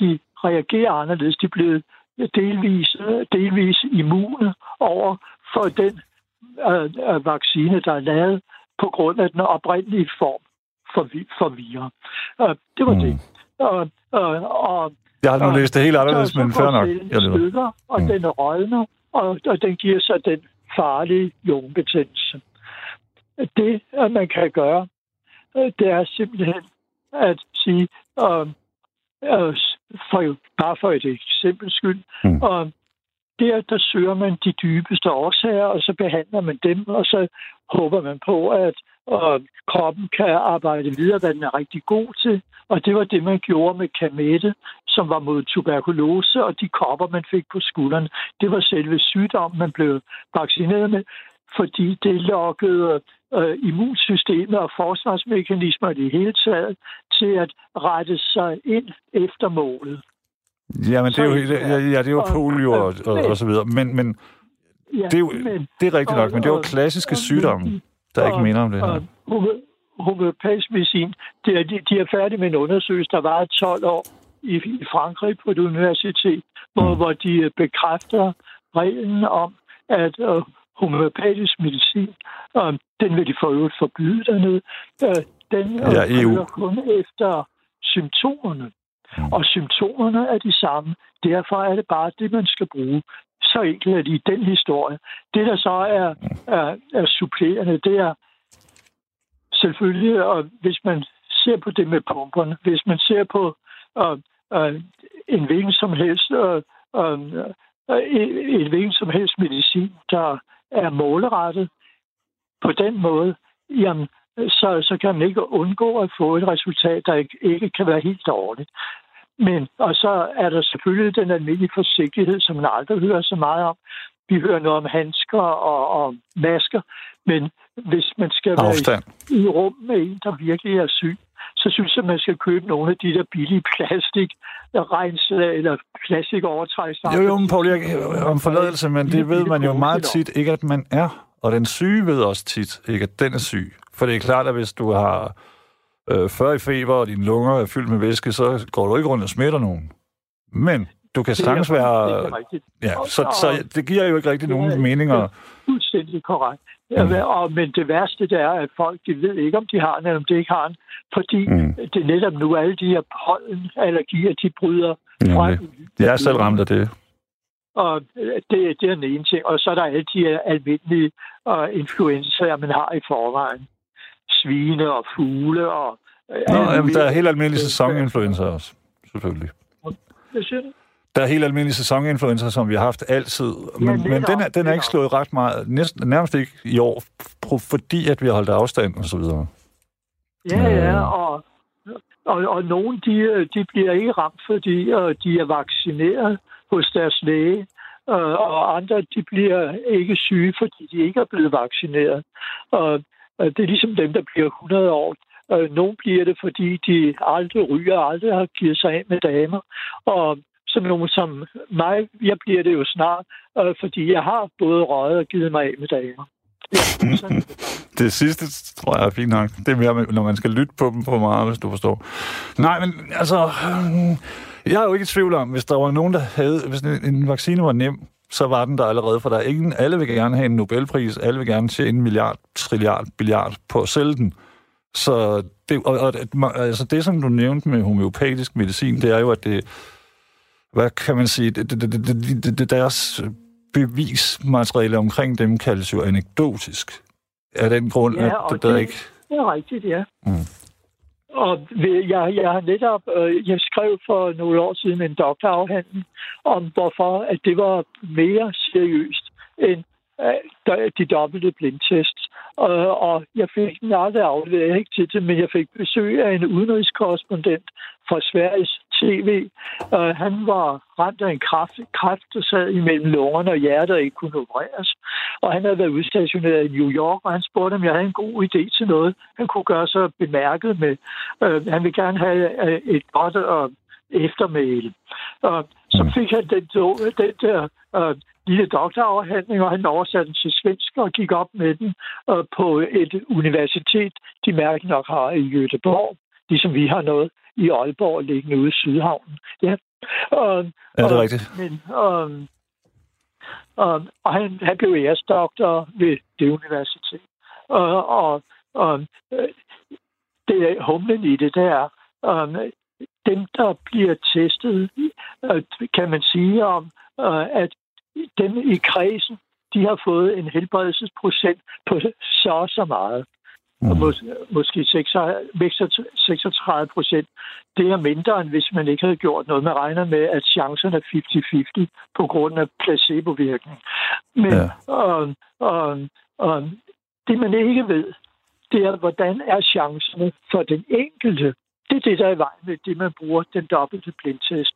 de reagerer anderledes. De bliver delvis immune over for den vaccine, der er lavet på grund af den oprindelige form for virer. Det var det. Jeg har nu læst det helt anderledes, men fair nok. Og den rødner, og den giver så den farlige lungebetændelse. Det, man kan gøre, det er simpelthen at sige, bare for et eksempel skyld, der søger man de dybeste årsager, og så behandler man dem, og så håber man på, at kroppen kan arbejde videre, hvad den er rigtig god til. Og det var det, man gjorde med Mette, som var mod tuberkulose, og de kopper, man fik på skulderen. Det var selve sygdommen, man blev vaccineret med, fordi det lokkede immunsystemet og forsvarsmekanismer i det hele taget til at rette sig ind efter målet. Ja, men det er jo, polio og så videre. Men det er rigtigt nok, men det er jo klassiske sygdomme, der ikke minder om det her. Homeopætisk medicin, de er færdige med en undersøgelse, der varede 12 år i Frankrig på et universitet, hvor de bekræfter reglen om, at homeopætisk medicin, den vil de for øvrigt forbyde dernede, den følger kun efter symptomerne. Og symptomerne er de samme. Derfor er det bare det, man skal bruge. Så enkelt er det i den historie. Det, der så er supplerende, det er selvfølgelig, og hvis man ser på det med pumperne, hvis man ser på en hvilken som helst medicin, der er målrettet på den måde, jamen, så kan man ikke undgå at få et resultat, der ikke kan være helt dårligt. Og så er der selvfølgelig den almindelige forsigtighed, som man aldrig hører så meget om. Vi hører noget om handsker og masker, men hvis man skal være i rum med en, der virkelig er syg, så synes jeg, at man skal købe nogle af de der billige plastikregnslag eller plastikovertræk. Jo, men Poul Erik, om forladelse, men det ved man jo meget tit ikke, at man er. Og den syge ved også tit ikke, at den er syg. For det er klart, at hvis du har 40 i feber, og dine lunger er fyldt med væske, så går du ikke rundt og smitter nogen. Men du kan sagtens være... Ja, så det giver jo ikke rigtig nogen mening. Det er fuldstændig korrekt. Men det værste, det er, at folk, de ved ikke, om de har en, eller om de ikke har en. Fordi det er netop nu, alle de her pollenallergier, de bryder fra... Jeg er selv ramt af det. Og det er den ene ting. Og så er der alle de almindelige influencer, man har i forvejen. Svine og fugle og... der er helt almindelige sæsoninfluencer også, selvfølgelig. Hvad siger du? Der er helt almindelige sæsoninfluencer, som vi har haft altid. Men den er ikke slået ret meget, nærmest ikke i år, fordi at vi har holdt afstand og så videre. Ja, og nogle, de bliver ikke ramt, fordi de er vaccineret hos deres læge, og andre, de bliver ikke syge, fordi de ikke er blevet vaccineret. Og det er ligesom dem, der bliver 100 år. Nogle bliver det, fordi de aldrig ryger, aldrig har givet sig af med damer. Og sådan nogen som mig, jeg bliver det jo snart, fordi jeg har både røget og givet mig af med damer. Ja, det sidste, tror jeg, er fint nok. Det er mere, når man skal lytte på dem for meget, hvis du forstår. Nej, men altså... Jeg er jo ikke i tvivl om, hvis der var nogen, der havde... Hvis en vaccine var nem, så var den der allerede, for der er ingen... Alle vil gerne have en Nobelpris, alle vil gerne tjene en milliard, trilliard, billiard på at sælge den. Så det, altså det, som du nævnte med homeopatisk medicin, det er jo, at det... Hvad kan man sige? Deres bevismateriale omkring dem kaldes jo anekdotisk. Af den grund, at der ikke... Det er rigtigt, ja. Mm. Og jeg har netop jeg skrev for nogle år siden en doktorafhandling om, hvorfor at det var mere seriøst end de dobbelte blindtests. Og jeg fik den aldrig afleveret ikke til det, men jeg fik besøg af en udenrigskorrespondent fra Sveriges TV. Han var ramt af en kræft, der sad imellem lungerne og hjertet og ikke kunne opereres. Og han havde været udstationeret i New York, og han spurgte, om jeg havde en god idé til noget, han kunne gøre sig bemærket med. Han ville gerne have et godt eftermæle. Så fik han den der lille doktorafhandling, og han oversatte den til svensk og gik op med den på et universitet, de mærke nok har i Göteborg, ligesom vi har noget i Aalborg, liggende ude i Sydhavnen. Ja, er det rigtigt? Og han blev æresdoktor ved det universitet. Det humlen i det der, dem, der bliver testet, kan man sige om, at dem i kredsen, de har fået en helbredelsesprocent på så og så meget. Mm. Måske 36%. Det er mindre, end hvis man ikke havde gjort noget. Man regner med, at chancerne er 50-50 på grund af placebovirkning. Men det, man ikke ved, det er, hvordan er chancerne for den enkelte. Det er det, der er i vejen med det, man bruger den dobbelte blindtest.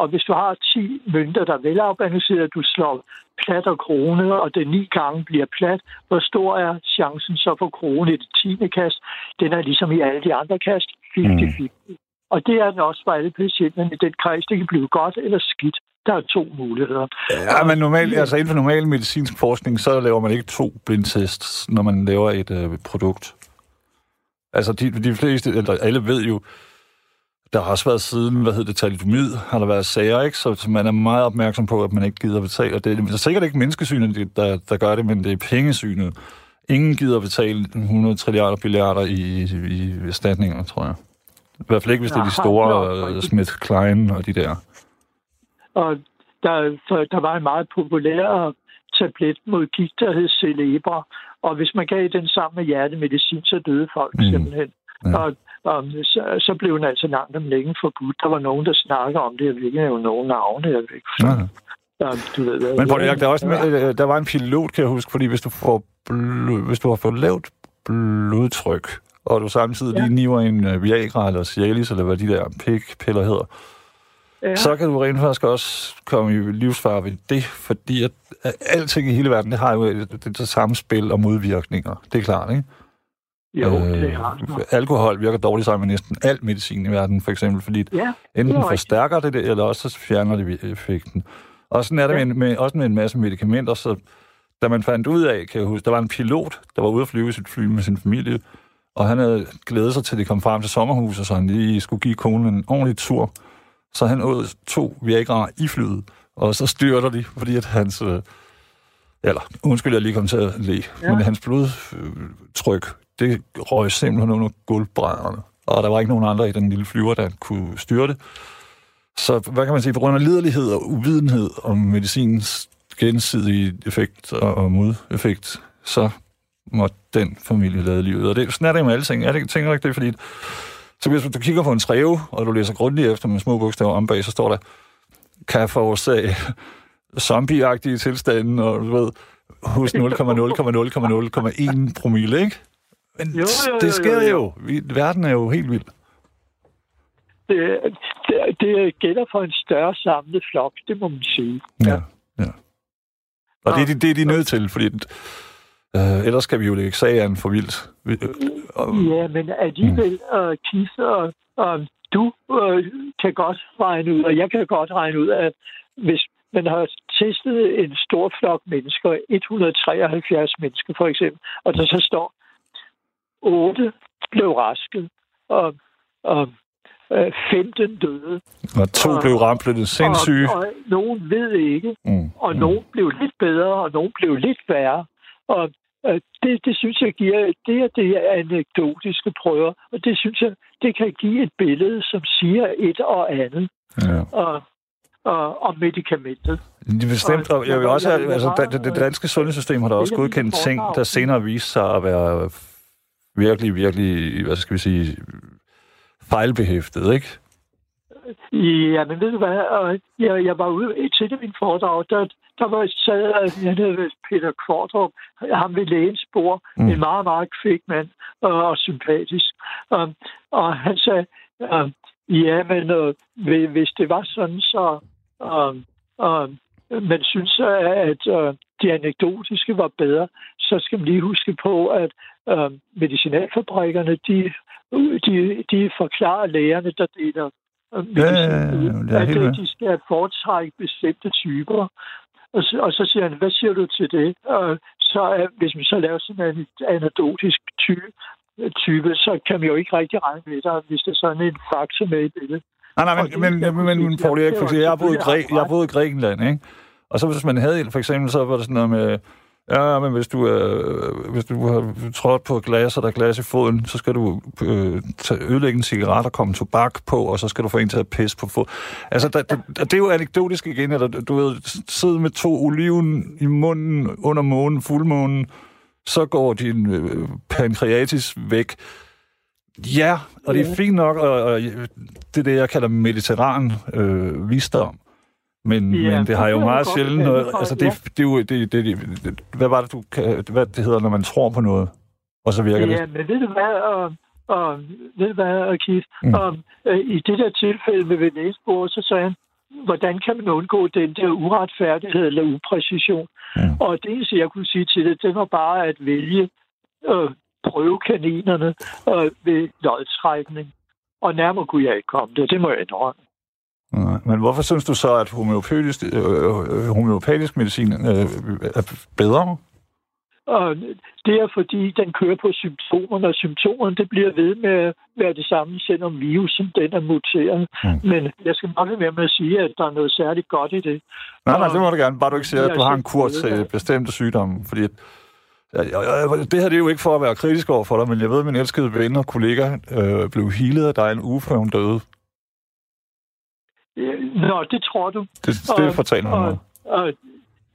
Og hvis du har 10 mønter, der er velafbalanceret, du slår plat og krone, og det 9 gange bliver plat, hvor stor er chancen så for krone i det 10. kast? Den er ligesom i alle de andre kast, 50-50. Mm. Og det er den også for alle patienterne i den kreds. Det kan blive godt eller skidt. Der er 2 muligheder. Ja, men normalt, altså inden for normal medicinsk forskning, så laver man ikke 2 blindtests, når man laver et produkt. Altså de fleste, eller alle ved jo, der har også været siden, thalidomid, har der været sager, ikke? Så man er meget opmærksom på, at man ikke gider betale. Det er sikkert ikke menneskesynet, der gør det, men det er pengesynet. Ingen gider betale 100 trilliarder milliarder i erstatninger, tror jeg. I hvert fald ikke, hvis det er de store Smith-Klein og de der. Og der var en meget populær tablet mod gigt, der hed Celebra. Og hvis man gav den sammen med hjertemedicin, så døde folk simpelthen. Ja. Og så blev den altså langt om længe forbudt. Der var nogen, der snakker om det. Jeg ved ikke, jeg er jo nogen navne, jeg ved ikke. Men Poul Erik, der var en pilot, kan jeg huske, fordi hvis du har fået lavt blodtryk, og du samtidig lige niver en Viagra eller Cialis, eller hvad de der pikpiller hedder, så kan du rent faktisk også komme i livsfare ved det, fordi at alting i hele verden, det har jo det samme spil og modvirkninger. Det er klart, ikke? Jo, det har det. Alkohol virker dårligt sammen med næsten al medicin i verden, for eksempel, fordi enten forstærker det, eller også så fjerner det effekten. Og sådan er det med en masse medicamenter, så da man fandt ud af, kan jeg huske, der var en pilot, der var ude at flyve i sit fly med sin familie, og han havde glædet sig til, at det kom frem til sommerhuset, så han lige skulle give konen en ordentlig tur. Så han åd 2 Viagra i flyet, og så styrter de, fordi at hans... jeg lige kom til at læge, men hans blodtryk, det røg simpelthen under gulvbrædderne. Og der var ikke nogen andre i den lille flyver, der kunne styre det. Så hvad kan man sige? På grund af liderlighed og uvidenhed om medicinens gensidige effekt og modeffekt, så måtte den familie lade livet. Og det snakker med alle ting. Jeg tænker ikke det, fordi... Så hvis du kigger på en træve, og du læser grundigt efter med små bogstaver om bag, så står der, kan forårsage zombie-agtige tilstanden, og du ved, husk 0,0,0,0,1 promille, ikke? Men jo, det sker jo. Verden er jo helt vild. Det gælder for en større samlet flok, det må man sige. Ja. Og det er de nødt til, fordi... ellers skal vi jo ikke sige en for vildt. Ja, men alligevel, Keith, du kan godt regne ud, og jeg kan godt regne ud, at hvis man har testet en stor flok mennesker, 173 mennesker for eksempel, og der så står, 8 blev raske, og 15 døde. Og 2 blev ramplet sindssyge. Og nogen ved ikke, og nogen blev lidt bedre, og nogen blev lidt værre. Og det synes jeg giver, det er anekdotiske prøver, og det synes jeg, det kan give et billede, som siger et og andet om medicamentet. Bestemt, og jeg vil også, altså det danske sundhedssystem har da også godkendt ting, der senere viste sig at være virkelig, virkelig, hvad skal vi sige, fejlbehæftet, ikke? Ja, men ved du hvad, jeg var ude til det, min foredrag, der var sad Peter Kvartrup, ham ved lægens bord, en meget, meget kvik mand og sympatisk. Og han sagde, jamen, hvis det var sådan, så... man synes, at de anekdotiske var bedre, så skal man lige huske på, at medicinalfabrikkerne, de forklarer lægerne, der deler medicin, at de skal foretrække bestemte typer. Og så siger han, hvad siger du til det? Så hvis man så laver sådan en anekdotisk type, så kan man jo ikke rigtig regne med dig, hvis der er sådan en faktor med i det. Men Poul Erik, for jeg har boet i Grækenland, ikke? Og så hvis man havde, for eksempel, så var det sådan noget med, men hvis du har trådt på et glas, og der er glas i foden, så skal du ødelægge en cigaret og komme tobak på, og så skal du få en til at pisse på foden. Altså, det er jo anekdotisk igen, at du ved, sidde med to oliven i munden under månen, fuldmånen, så går din pankreatis væk. Ja, og det er fint nok, og det er det, jeg kalder mediterran visdom. Men det har jo meget sjældent noget... Altså, det er jo, hvad var det, hvad det hedder, når man tror på noget, og så virker det? Ja, men ved du hvad, Keith? I det der tilfælde med Vennesborg, så sagde han, hvordan kan man undgå den der uretfærdighed eller upræcision? Mm. Og det eneste, jeg kunne sige til det, det var bare at vælge... prøve kaninerne ved lodtrækning. Og nærmere kunne jeg ikke komme det. Det må jeg indrømme. Men hvorfor synes du så, at homeopatisk medicin er bedre? Det er, fordi den kører på symptomerne, og symptomerne det bliver ved med at være det samme, selvom virusen den er muteret. Men jeg skal nok være med at sige, at der er noget særligt godt i det. Nej, det må du gerne. Bare du ikke siger, at du har en kur til bestemte sygdomme, fordi... Det her det er jo ikke for at være kritisk over for dig, men jeg ved, at min elskede ven og kollega blev healet af dig en uge før hun døde. Nå, det tror du. Det fortæller mig noget.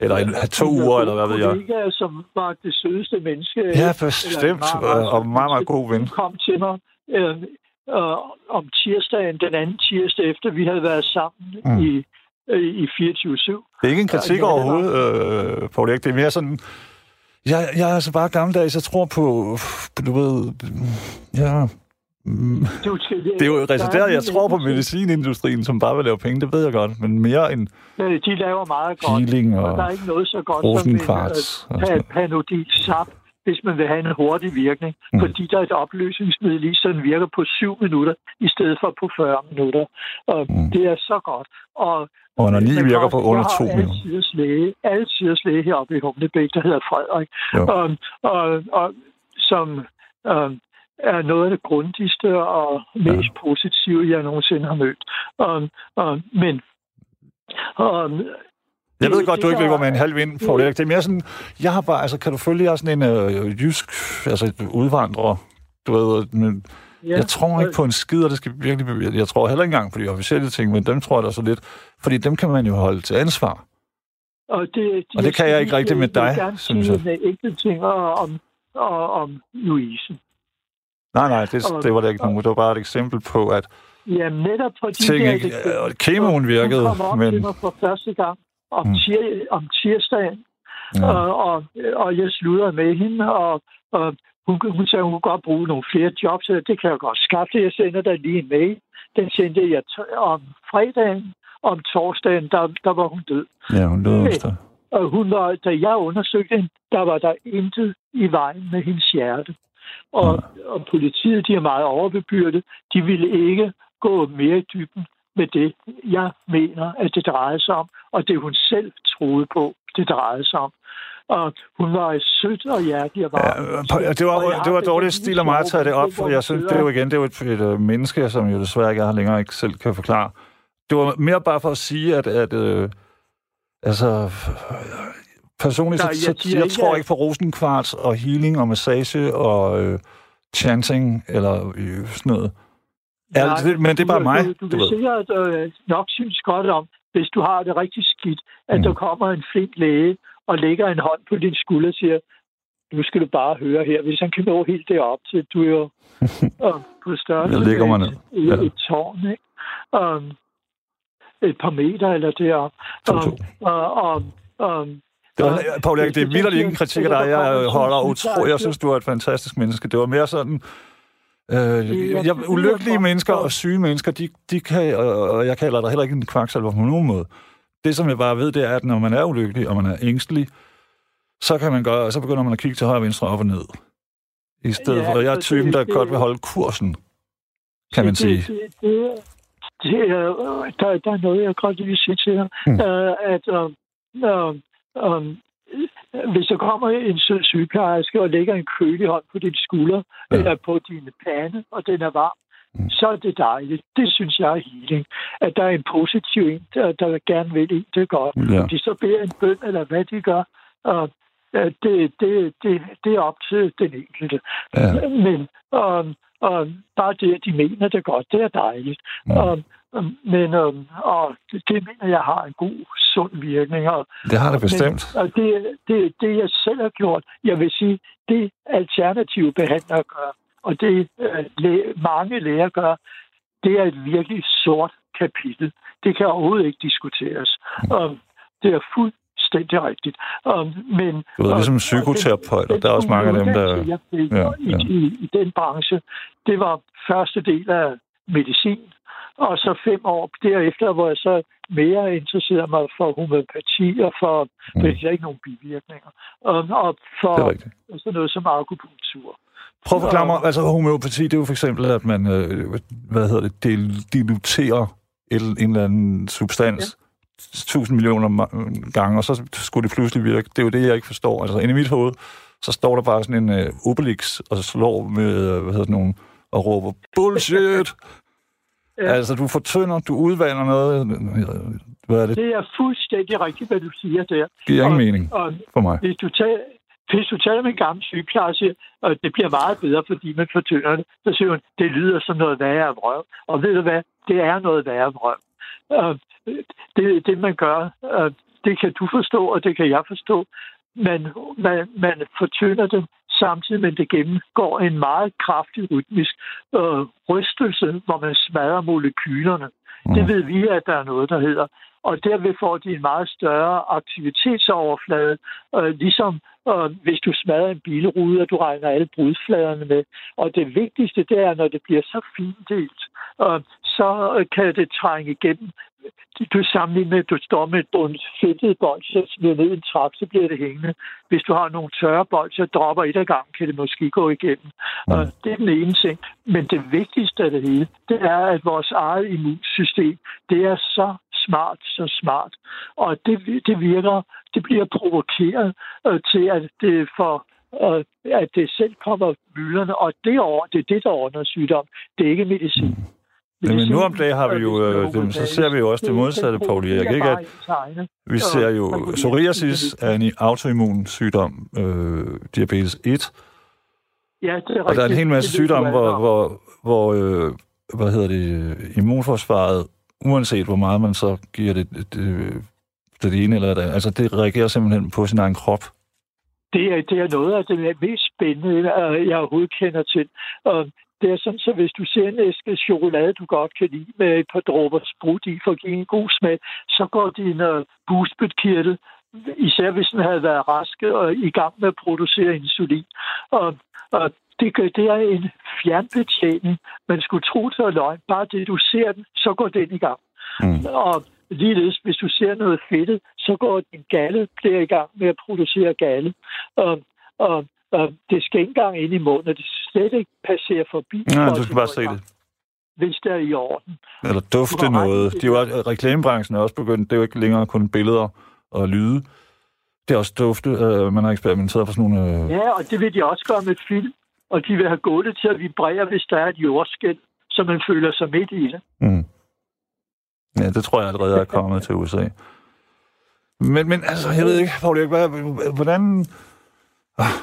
Eller 2 uger, eller hvad ved jeg. Kollega, som var det sødeste menneske. Ja, bestemt. Og meget, meget god ven. Hun kom til mig om tirsdagen, den anden tirsdag efter, vi havde været sammen i 24/7. Det er ikke en kritik overhovedet, Poul Erik. Det er mere sådan... Jeg er altså bare gammeldags, jeg tror på, du ved, ja, det er jo resideret, jeg tror på medicinindustrien, som bare vil lave penge, det ved jeg godt, men mere end de laver meget godt, og der er ikke noget så godt som en Panodil-sap, hvis man vil have en hurtig virkning, fordi der er et opløsningsmiddel i, så den virker på 7 minutter, i stedet for på 40 minutter, og det er så godt, og når lige virker på under 2 minutter. Alle tiders læge heroppe i Humlebæk, der hedder Frederik, og som er noget af det grundigste og mest positive, jeg nogensinde har mødt. Jeg ved godt, du ikke løber med en halv vind, Poul Erik. Det er mere sådan, jeg har bare, altså, kan du følge, jeg er sådan en jysk, altså udvandrer, du ved, men jeg tror ikke på en skid, og det skal virkelig bevæge. Jeg tror heller ikke engang på de officielle ting, men dem tror jeg da så lidt, fordi dem kan man jo holde til ansvar. Og det kan jeg ikke rigtig med dig, synes jeg. Jeg ikke ting om Louise. Nej, det var da ikke nogen. Det var bare et eksempel på, at netop fordi kemoen virkede. Hun kom op til mig for første gang om tirsdagen, og jeg sludrede med hende, og hun sagde, hun kunne godt bruge nogle flere jobs, så det kan jeg godt skaffe. Jeg sender dig lige en mail. Den sendte jeg om fredagen, om torsdagen, der var hun død. Ja, hun døde også. Og hun var, da jeg undersøgte hende, der var der intet i vejen med hendes hjerte. Og politiet, de er meget overbebyrdet. De ville ikke gå mere i dybden med det, jeg mener, at det drejede sig om, og det hun selv troede på, det drejede sig om. Og hun var sødt og hjertelig og varm. Ja, det var dårligt stil af mig at tage det op, for jeg synes, det er jo igen, det er et menneske, som jo desværre ikke længere ikke selv kan forklare. Det var mere bare for at sige, at personligt, jeg tror ikke på rosenkvarts og healing og massage og chanting eller sådan noget. Men det er bare mig. Du vil sikkert nok synes godt om, hvis du har det rigtig skidt, at der kommer en flink læge og lægger en hånd på din skulder og siger, nu skal du bare høre her. Hvis han kan nå helt derop til, du er jo på størrelse et tårn, ikke? Et par meter eller derop. Poul Erik, det er vildt ingen kritik af dig. Jeg holder utro. Jeg synes, du er et fantastisk menneske. Det var mere sådan... ulykkelige mennesker og syge mennesker, de kan... Og jeg kalder dig heller ikke en kvaksalver på nogen måde. Det, som jeg bare ved, det er, at når man er ulykkelig, og man er ængstelig, så begynder man at kigge til højre, venstre, op og ned. I stedet for, jeg er typen, der godt vil holde kursen, kan man sige. Der er noget, jeg godt vil sige til dig, at hvis der kommer en sød sygeplejerske og lægger en kølig hånd på din skulder, eller på din pande, og den er varm, så er det dejligt. Det synes jeg er healing. At der er en positiv en, der gerne vil en, det er godt. Ja. De så beder en bøn, eller hvad de gør, og det er op til den enkelte. Ja. Men bare det, at de mener det godt, det er dejligt. Ja. Og det mener jeg har en god, sund virkning. Og, det har det bestemt. Og det, jeg selv har gjort, jeg vil sige, det alternative behandlere gør, og det mange læger gør, det er et virkelig sort kapitel. Det kan overhovedet ikke diskuteres. Det er fuldstændig rigtigt. Du ved, ligesom psykoterapeuter, der er også mange af dem, der... I den branche, det var første del af medicin, og så 5 år derefter, hvor jeg så mere interesserede mig for homøopati og for, hvis jeg ikke nogen bivirkninger, og for sådan noget som akupunktur. Prøv at forklare mig, altså homøopati, det er jo for eksempel, at man diluterer en eller anden substans 1.000 millioner gange, og så skulle det pludselig virke. Det er jo det, jeg ikke forstår. Altså inde i mit hoved, så står der bare sådan en Obelix, og så slår med, og råber, bullshit! Altså, du fortynder, du udvander noget. Hvad er det? Det er fuldstændig rigtigt, hvad du siger der. Det giver ingen mening for mig. Hvis du taler med en gammel sygeplejerske, og det bliver meget bedre, fordi man fortynder det, så siger hun, det lyder som noget værre vrøvl. Og ved du hvad? Det er noget værre vrøvl. Det man gør, det kan du forstå, og det kan jeg forstå. Man fortynder det samtidig, men det gennemgår en meget kraftig rytmisk rystelse, hvor man smadrer molekylerne. Det ved vi, at der er noget, der hedder. Og derved får de en meget større aktivitetsoverflade, ligesom hvis du smadrer en bilrude, og du regner alle brudfladerne med. Og det vigtigste, det er, når det bliver så findelt, så kan det trænge igennem. Du sammenligner med, at du står med et fedtet bold, så smider ned en trappe, så bliver det hængende. Hvis du har nogle tørre bold, så dropper et af gangen, kan det måske gå igennem. Og det er den ene ting. Men det vigtigste af det hele, det er, at vores eget immunsystem, det er så smart. Og det virker, det bliver provokeret til, at det får at det selv kommer mylderne, og det er det, der ordner sygdom. Det er ikke medicin. Men nu om dagen har vi jo, så ser vi jo også det modsatte, Poul Erik, ikke? At vi ser jo, psoriasis er en autoimmun sygdom, diabetes 1. Ja, det er rigtigt. Og der er en hel masse sygdomme, hvor immunforsvaret, uanset hvor meget man så giver det ene eller det andet, altså det reagerer simpelthen på sin egen krop. Det er noget af det mest spændende, jeg overhovedet kender til. Det er sådan, så hvis du ser en æske chokolade, du godt kan lide, med et par dråber sprut i for at give en god smag, så går din bugspytkirtel, især hvis den havde været rask, og i gang med at producere insulin. Og det er en fjernbetjening. Man skulle tro, det var løgn. Bare det, du ser den, så går den i gang. Og ligeledes, hvis du ser noget fedtet, så går din galle, bliver i gang med at producere galle. Og det skal ikke engang ind i munden, og det slet ikke passerer forbi. Nej, du skal bare se det. Hvis det er i orden. Eller dufte noget. Reklamebranchen er også begyndt. Det er jo ikke længere kun billeder og lyde. Det er også dufte. Man har eksperimenteret for sådan nogle... Ja, og det vil de også gøre med film. Og de vil have gulvet til at vibrere, hvis der er et jordskælv, så man føler sig midt i det. Ja, det tror jeg allerede er kommet til USA. Men altså, jeg ved ikke, Poul Erik, hvordan...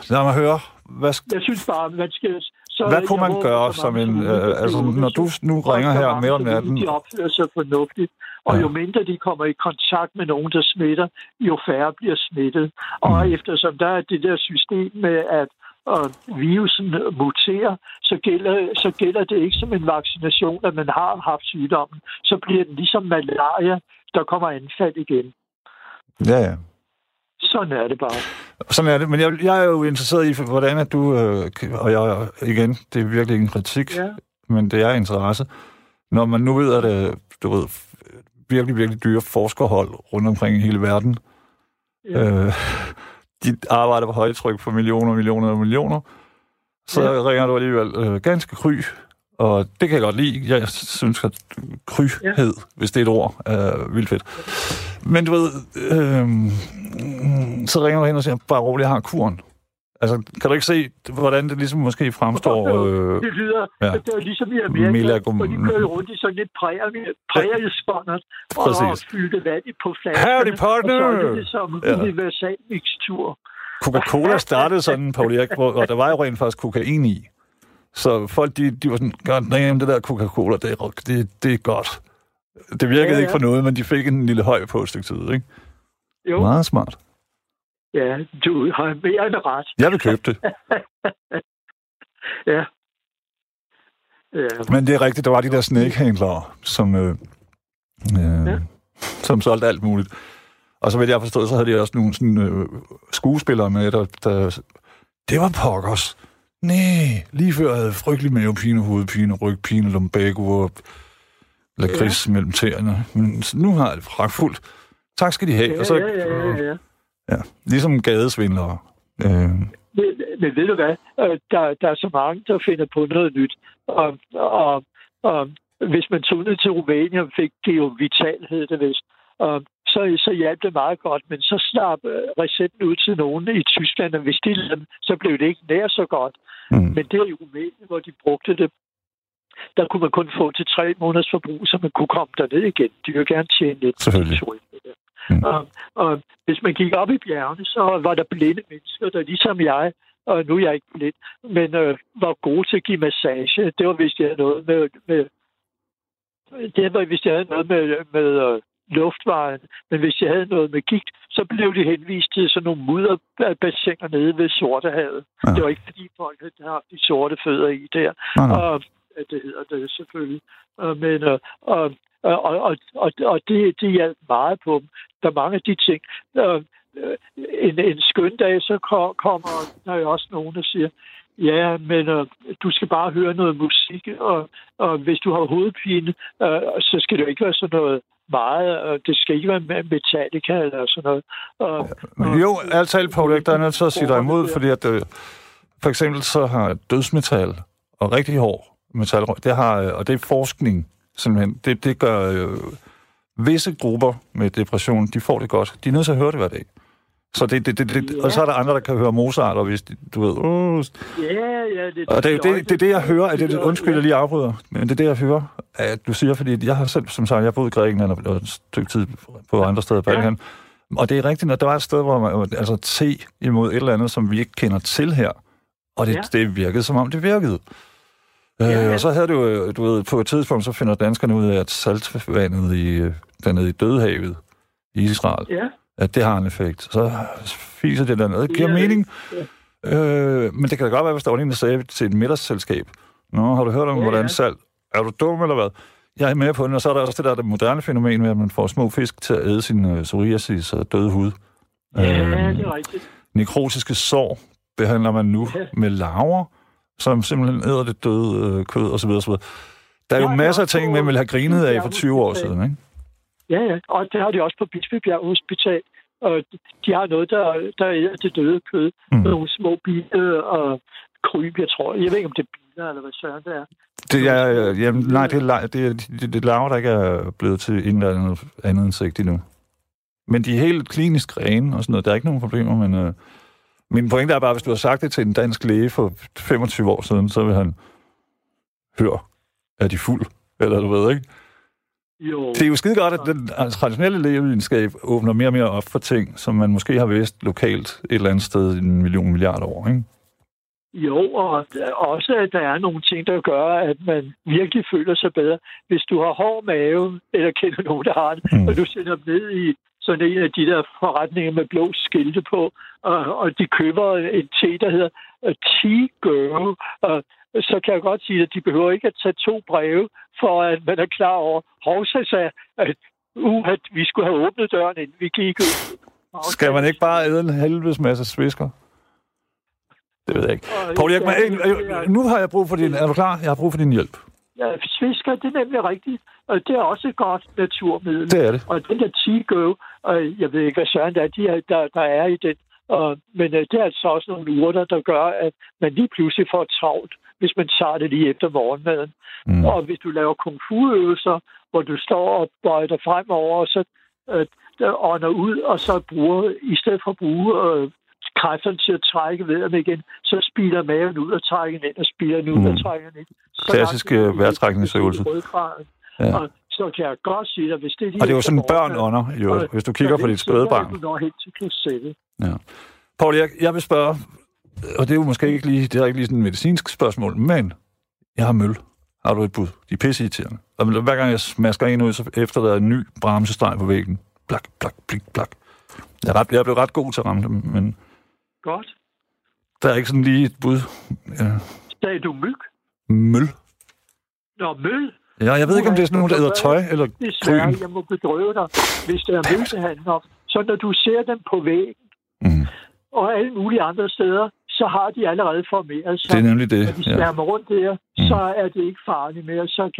Lad mig høre. Jeg synes bare, man skal... Hvad kunne man gøre som en... altså, når du nu ringer her midt om natten... De opfører sig fornuftigt, Og jo mindre de kommer i kontakt med nogen, der smitter, jo færre bliver smittet. Og eftersom der er det der system med, at virusen muterer, så gælder det ikke som en vaccination, at man har haft sygdommen. Så bliver den ligesom malaria, der kommer anfald igen. Ja, ja. Sådan er det bare. Sådan er det, men jeg er jo interesseret i, hvordan at du, og jeg igen, det er virkelig ikke en kritik, ja, men det er interesse. Når man nu ved, at du ved, virkelig, virkelig dyre forskerhold rundt omkring i hele verden, ja, de arbejder på højtryk for millioner og millioner og millioner, så ja, ringer du alligevel ganske kry, og det kan jeg godt lide. Jeg synes, at kryhed, ja, hvis det er et ord, er vildt fedt. Men du ved, så ringer du hen og siger, bare roligt, jeg har kuren. Altså, kan du ikke se, hvordan det ligesom måske fremstår? Det lyder, ja, det er ligesom i Amerika, hvor de kører rundt i sådan et præriespåndert, og fyldte vand på flaskerne, og så er det som en universal mikstur. Coca-Cola startede sådan, Poul Erik, og der var jo rent faktisk kokain i. Så folk, de var sådan, god, det der Coca-Cola, det er godt. Det virkede ikke for noget, men de fik en lille høj på et stykke tid, ikke? Jo. Meget smart. Ja, du har mere end ret. Jeg vil købe det. Ja. Ja. Men det er rigtigt, der var de der snake-handlere, som solgte alt muligt. Og så ved jeg forstået, så havde de også nogle sådan, skuespillere med, der... Det var pokkers. Næh, lige før jeg havde frygtelig mavepine, hovedpine, rygpine, lumbago og lakrids mellem tæerne. Men nu har jeg det pragtfuldt. Tak skal de have. Ja, og så... Ja, ligesom gadesvindlere. Men ved du hvad? Der er så mange, der finder på noget nyt. Og hvis man tog ned til Rumænien og fik Geovital, hed det vist, så hjalp det meget godt. Men så slap recepten ud til nogen i Tyskland, og hvis de lavede, så blev det ikke nær så godt. Men det er i Rumænien, hvor de brugte det. Der kunne man kun få til 3 måneders forbrug, så man kunne komme derned igen. De vil gerne tjene lidt. Selvfølgelig. Og hvis man gik op i bjergene, så var der blinde mennesker, der ligesom jeg, og nu er jeg ikke blind, men var gode til at give massage. Det var, hvis jeg havde noget med luftvejen, men hvis jeg havde noget med gigt, så blev de henvist til sådan nogle mudderbassiner nede ved Sortehavet. Ja. Det var ikke, fordi folk havde haft de sorte fødder i der. Ja. Og det hedder det selvfølgelig. Og det hjalp meget på dem. Der er mange af de ting. En skøn dag, så kommer der jo også nogen, der siger, ja, men du skal bare høre noget musik, og hvis du har hovedpine, så skal det jo ikke være sådan noget meget, og det skal ikke være Metallica eller sådan noget. Men jo, altid, Poul Erik, der er nødt til at sige dig imod, fordi at, for eksempel så har dødsmetal og rigtig hård metal, og det er forskning, simpelthen. Det gør visse grupper med depression, de får det godt. De er nødt til at høre det hver dag. Så det. Og så er der andre, der kan høre Mozart, og hvis du ved... Det, og det jeg hører, at det undskyld, jeg lige afbryder, men det er det, jeg hører, at du siger, fordi jeg har selv, som sagt, jeg har boet i Grækenland og et stykke tid på andre steder i Balkan, og det er rigtigt, når der var et sted, hvor man altså te imod et eller andet, som vi ikke kender til her, og det virkede, som om det virkede. Og så havde du ved, på et tidspunkt, så finder danskerne ud af, at saltvandet dernede i Dødehavet i Israel, at det har en effekt. Så fiser det dernede. Det giver mening. Men det kan da godt være, hvis der var en, der sagde til et middagsselskab, nå, har du hørt om, hvordan salt... Er du dum eller hvad? Jeg er med på den, og så er der også det der det moderne fænomen med, at man får små fisk til at æde sin psoriasis og døde hud. Det er rigtigt. Nekrotiske sår behandler man nu med larver, som simpelthen æder det døde kød, osv. Der er jo masser af ting, man ville have grinet af for 20 år siden, ikke? Ja, og det har de også på Bispebjerg Hospital. Og de har noget, der æder det døde kød. Nogle små biler og kryb, jeg tror. Jeg ved ikke, om det er biler, eller hvad søren det er. Det er larver, der ikke er blevet til en eller anden insekt endnu. Men de er helt klinisk rene og sådan noget. Der er ikke nogen problemer, men... Min pointe er bare, at hvis du har sagt det til en dansk læge for 25 år siden, så vil han høre, er de fuld? Eller du ved, ikke? Jo. Det er jo skide godt, at den traditionelle lægevidenskab åbner mere og mere op for ting, som man måske har vidst lokalt et eller andet sted i 1 million milliarder år, ikke? Jo, og også, at der er nogle ting, der gør, at man virkelig føler sig bedre. Hvis du har hård mave, eller kender nogen, der har det, og du sender dem ned i sådan en af de der forretninger med blå skilte på, og de køber en te, der hedder Tea Girl, og så kan jeg godt sige, at de behøver ikke at tage 2 breve, for at man er klar over. Hovsas er, at vi skulle have åbnet døren, inden vi gik ud. Skal man ikke bare æde en helvedes masse svisker? Det ved jeg ikke. Poul Erik, nu har jeg brug for din... Er du klar? Jeg har brug for din hjælp. Ja, svisker, det er nemlig rigtigt. Og det er også et godt naturmiddel. Det er det. Og den der tigøv, og jeg ved ikke, hvad søren der er, der er i den. Men det er altså også nogle urter, der gør, at man lige pludselig får travlt, hvis man tager det lige efter morgenmaden. Mm. Og hvis du laver kung fu-øvelser, hvor du står og bøjer dig fremover, og så ånder ud, og så bruger, i stedet for at bruge... kræfterne til at trække vædderne igen, så spilder maven ud og trækker den ind, og spilder den ud og trækker den ind. Klassisk vejrtrækningsøvelse. Ja. Og så kan jeg godt sige dig, hvis det er... Og det er jo sådan børn under, jo, hvis du kigger på dit spædebarn. Du når hen til kassette. Ja. Poul Erik, jeg vil spørge, og det er jo måske ikke lige, det er ikke lige sådan et medicinsk spørgsmål, men jeg har møl. Har du et bud? De er pisseirriterende. Og hver gang jeg smasker en ud, så efterlader en ny bremsestreg på væggen. Plak, plak, plik, plak. Jeg blev ret god til at ramme dem, men... Godt. Der er ikke sådan lige et bud. Ja. Sagde du myg? Møl. Nå, møl? Ja, jeg ved ikke, om det er sådan nogen, der æder tøj eller grøn. Jeg må bedrøve dig, hvis der er møl, det handler om. Så når du ser dem på væggen, og alle mulige andre steder, så har de allerede formeret sig. Det er nemlig det. Når de sværmer rundt der, så er det ikke farligt mere, så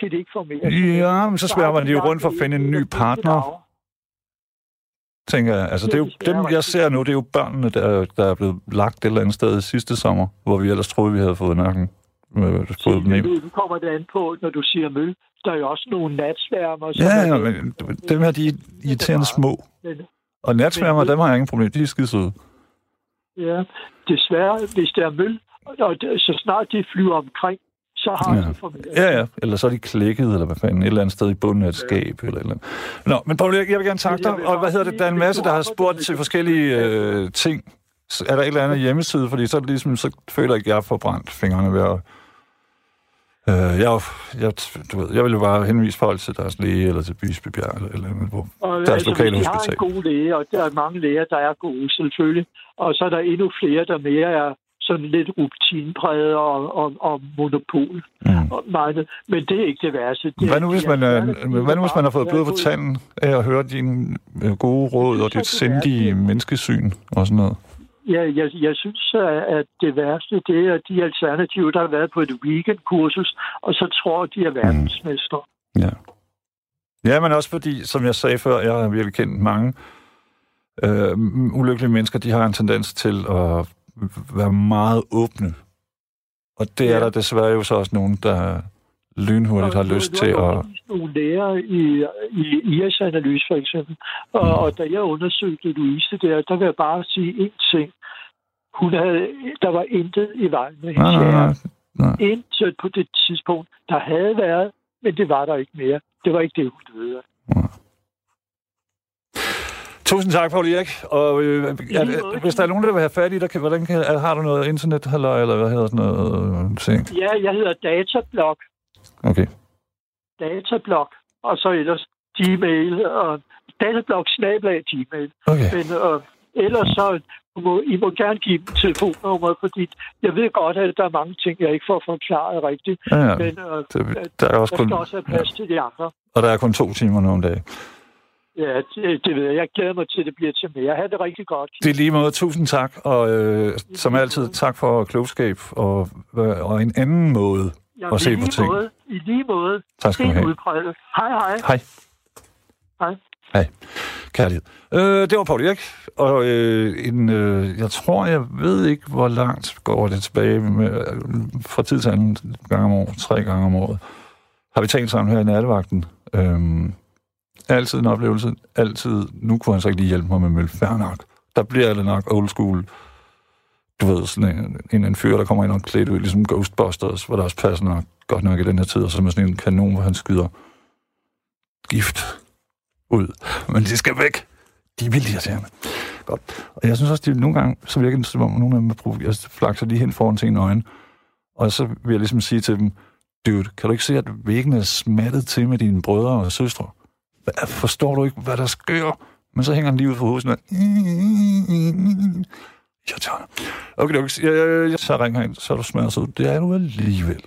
kan det ikke formere sig. Ja, men så sværmer de jo rundt for at finde en ny partner. Tænker jeg. Altså, det er jo, dem, jeg ser nu, det er jo børnene, der er blevet lagt et eller andet sted sidste sommer, hvor vi ellers troede, vi havde fået nakken. Nu kommer det an på, når du siger møl. Der er jo også nogle natsværmer. Ja, men dem her, de er irriterende små. Og natsværmer, dem har jeg ingen problem. De er skidesøde. Ja, desværre, hvis der er møl, og så snart de flyver omkring, så har de formidlet. Ja. Eller så er de klikket, eller hvad fanden, et eller andet sted i bunden af et skab, eller et eller andet. Nå, men Poul Erik, jeg vil gerne takke dig, og hvad hedder det, der er en masse, der har spurgt til forskellige ting. Er der et eller andet hjemmeside, fordi så, ligesom, så føler jeg ikke, jeg har forbrændt fingrene ved at... Jeg vil jo bare henvise folk til deres læge, eller til Bysbybjerg, eller et eller andet, hvor deres lokale hospital. Vi har en god læge, og der er mange læger, der er gode, selvfølgelig. Og så er der endnu flere, der mere er... sådan lidt rutinpræget og monopol. Men det er ikke det værste. Hvad nu, hvis man har fået blod på tanden af at høre dine gode råd og dit sindige menneskesyn og sådan noget? Ja, jeg synes, at det værste, det er de alternativer, der har været på et weekendkursus, og så tror de er verdensmestre. Ja, men også fordi, som jeg sagde før, jeg har virkelig kendt mange ulykkelige mennesker, de har en tendens til at være meget åbne. Og det er der desværre jo så også nogen, der lynhurtigt har lyst til at... Nogle lærer i IS-analyse, for eksempel. Og da jeg undersøgte Louise der vil jeg bare sige én ting. Der var intet i vejen med hendes hjerne. Intet på det tidspunkt. Der havde været, men det var der ikke mere. Det var ikke det, hun døde af. Tusind tak, Poul Erik. Og hvis der er nogen, der vil have fat i dig, har du noget internet, eller hvad hedder sådan noget ting? Ja, jeg hedder Datablog. Okay. Datablog, og så ellers Gmail, og Datablog/Gmail. Okay. Men ellers så, I må gerne give dem telefonnummeret, fordi jeg ved godt, at der er mange ting, jeg ikke får forklaret rigtigt. Ja. Men der er også skal også have plads til de andre. Og der er kun 2 timer nu om dagen. Ja, det ved jeg. Jeg glæder mig til, det bliver til mere. Ha' det rigtig godt. Det er lige måde. Tusind tak. Og som altid, tak for klogskab og en anden måde at se på ting. I lige måde. Tak skal du have. Hej. Hej. Kærlighed. Det var Poul Erik. Og jeg tror, jeg ved ikke, hvor langt går det tilbage fra tid til anden gang om året, 3 gange om året. Har vi talt sammen her i Nattevagten? Altid en oplevelse, altid. Nu kunne han så ikke lige hjælpe mig med møl. Fair nok. Der bliver det nok old school. Du ved, sådan en fyr, der kommer ind og klædt ud, ligesom Ghostbusters, hvor der også passer nok godt nok i den her tid, og så med sådan en kanon, hvor han skyder gift ud. Men det skal væk. De er vildt irriterende. Godt. Og jeg synes også, at nogle gange, så virker det som om, nogle af dem flakser lige hen foran til en øjne. Og så vil jeg ligesom sige til dem, dude, kan du ikke se, at væggen er smattet til med dine brødre og søstre? Forstår du ikke, hvad der sker? Men så hænger han lige ud for hovedet sådan noget. Jeg tager. Okay, så ringer han, så er du smadret, så det er du alligevel.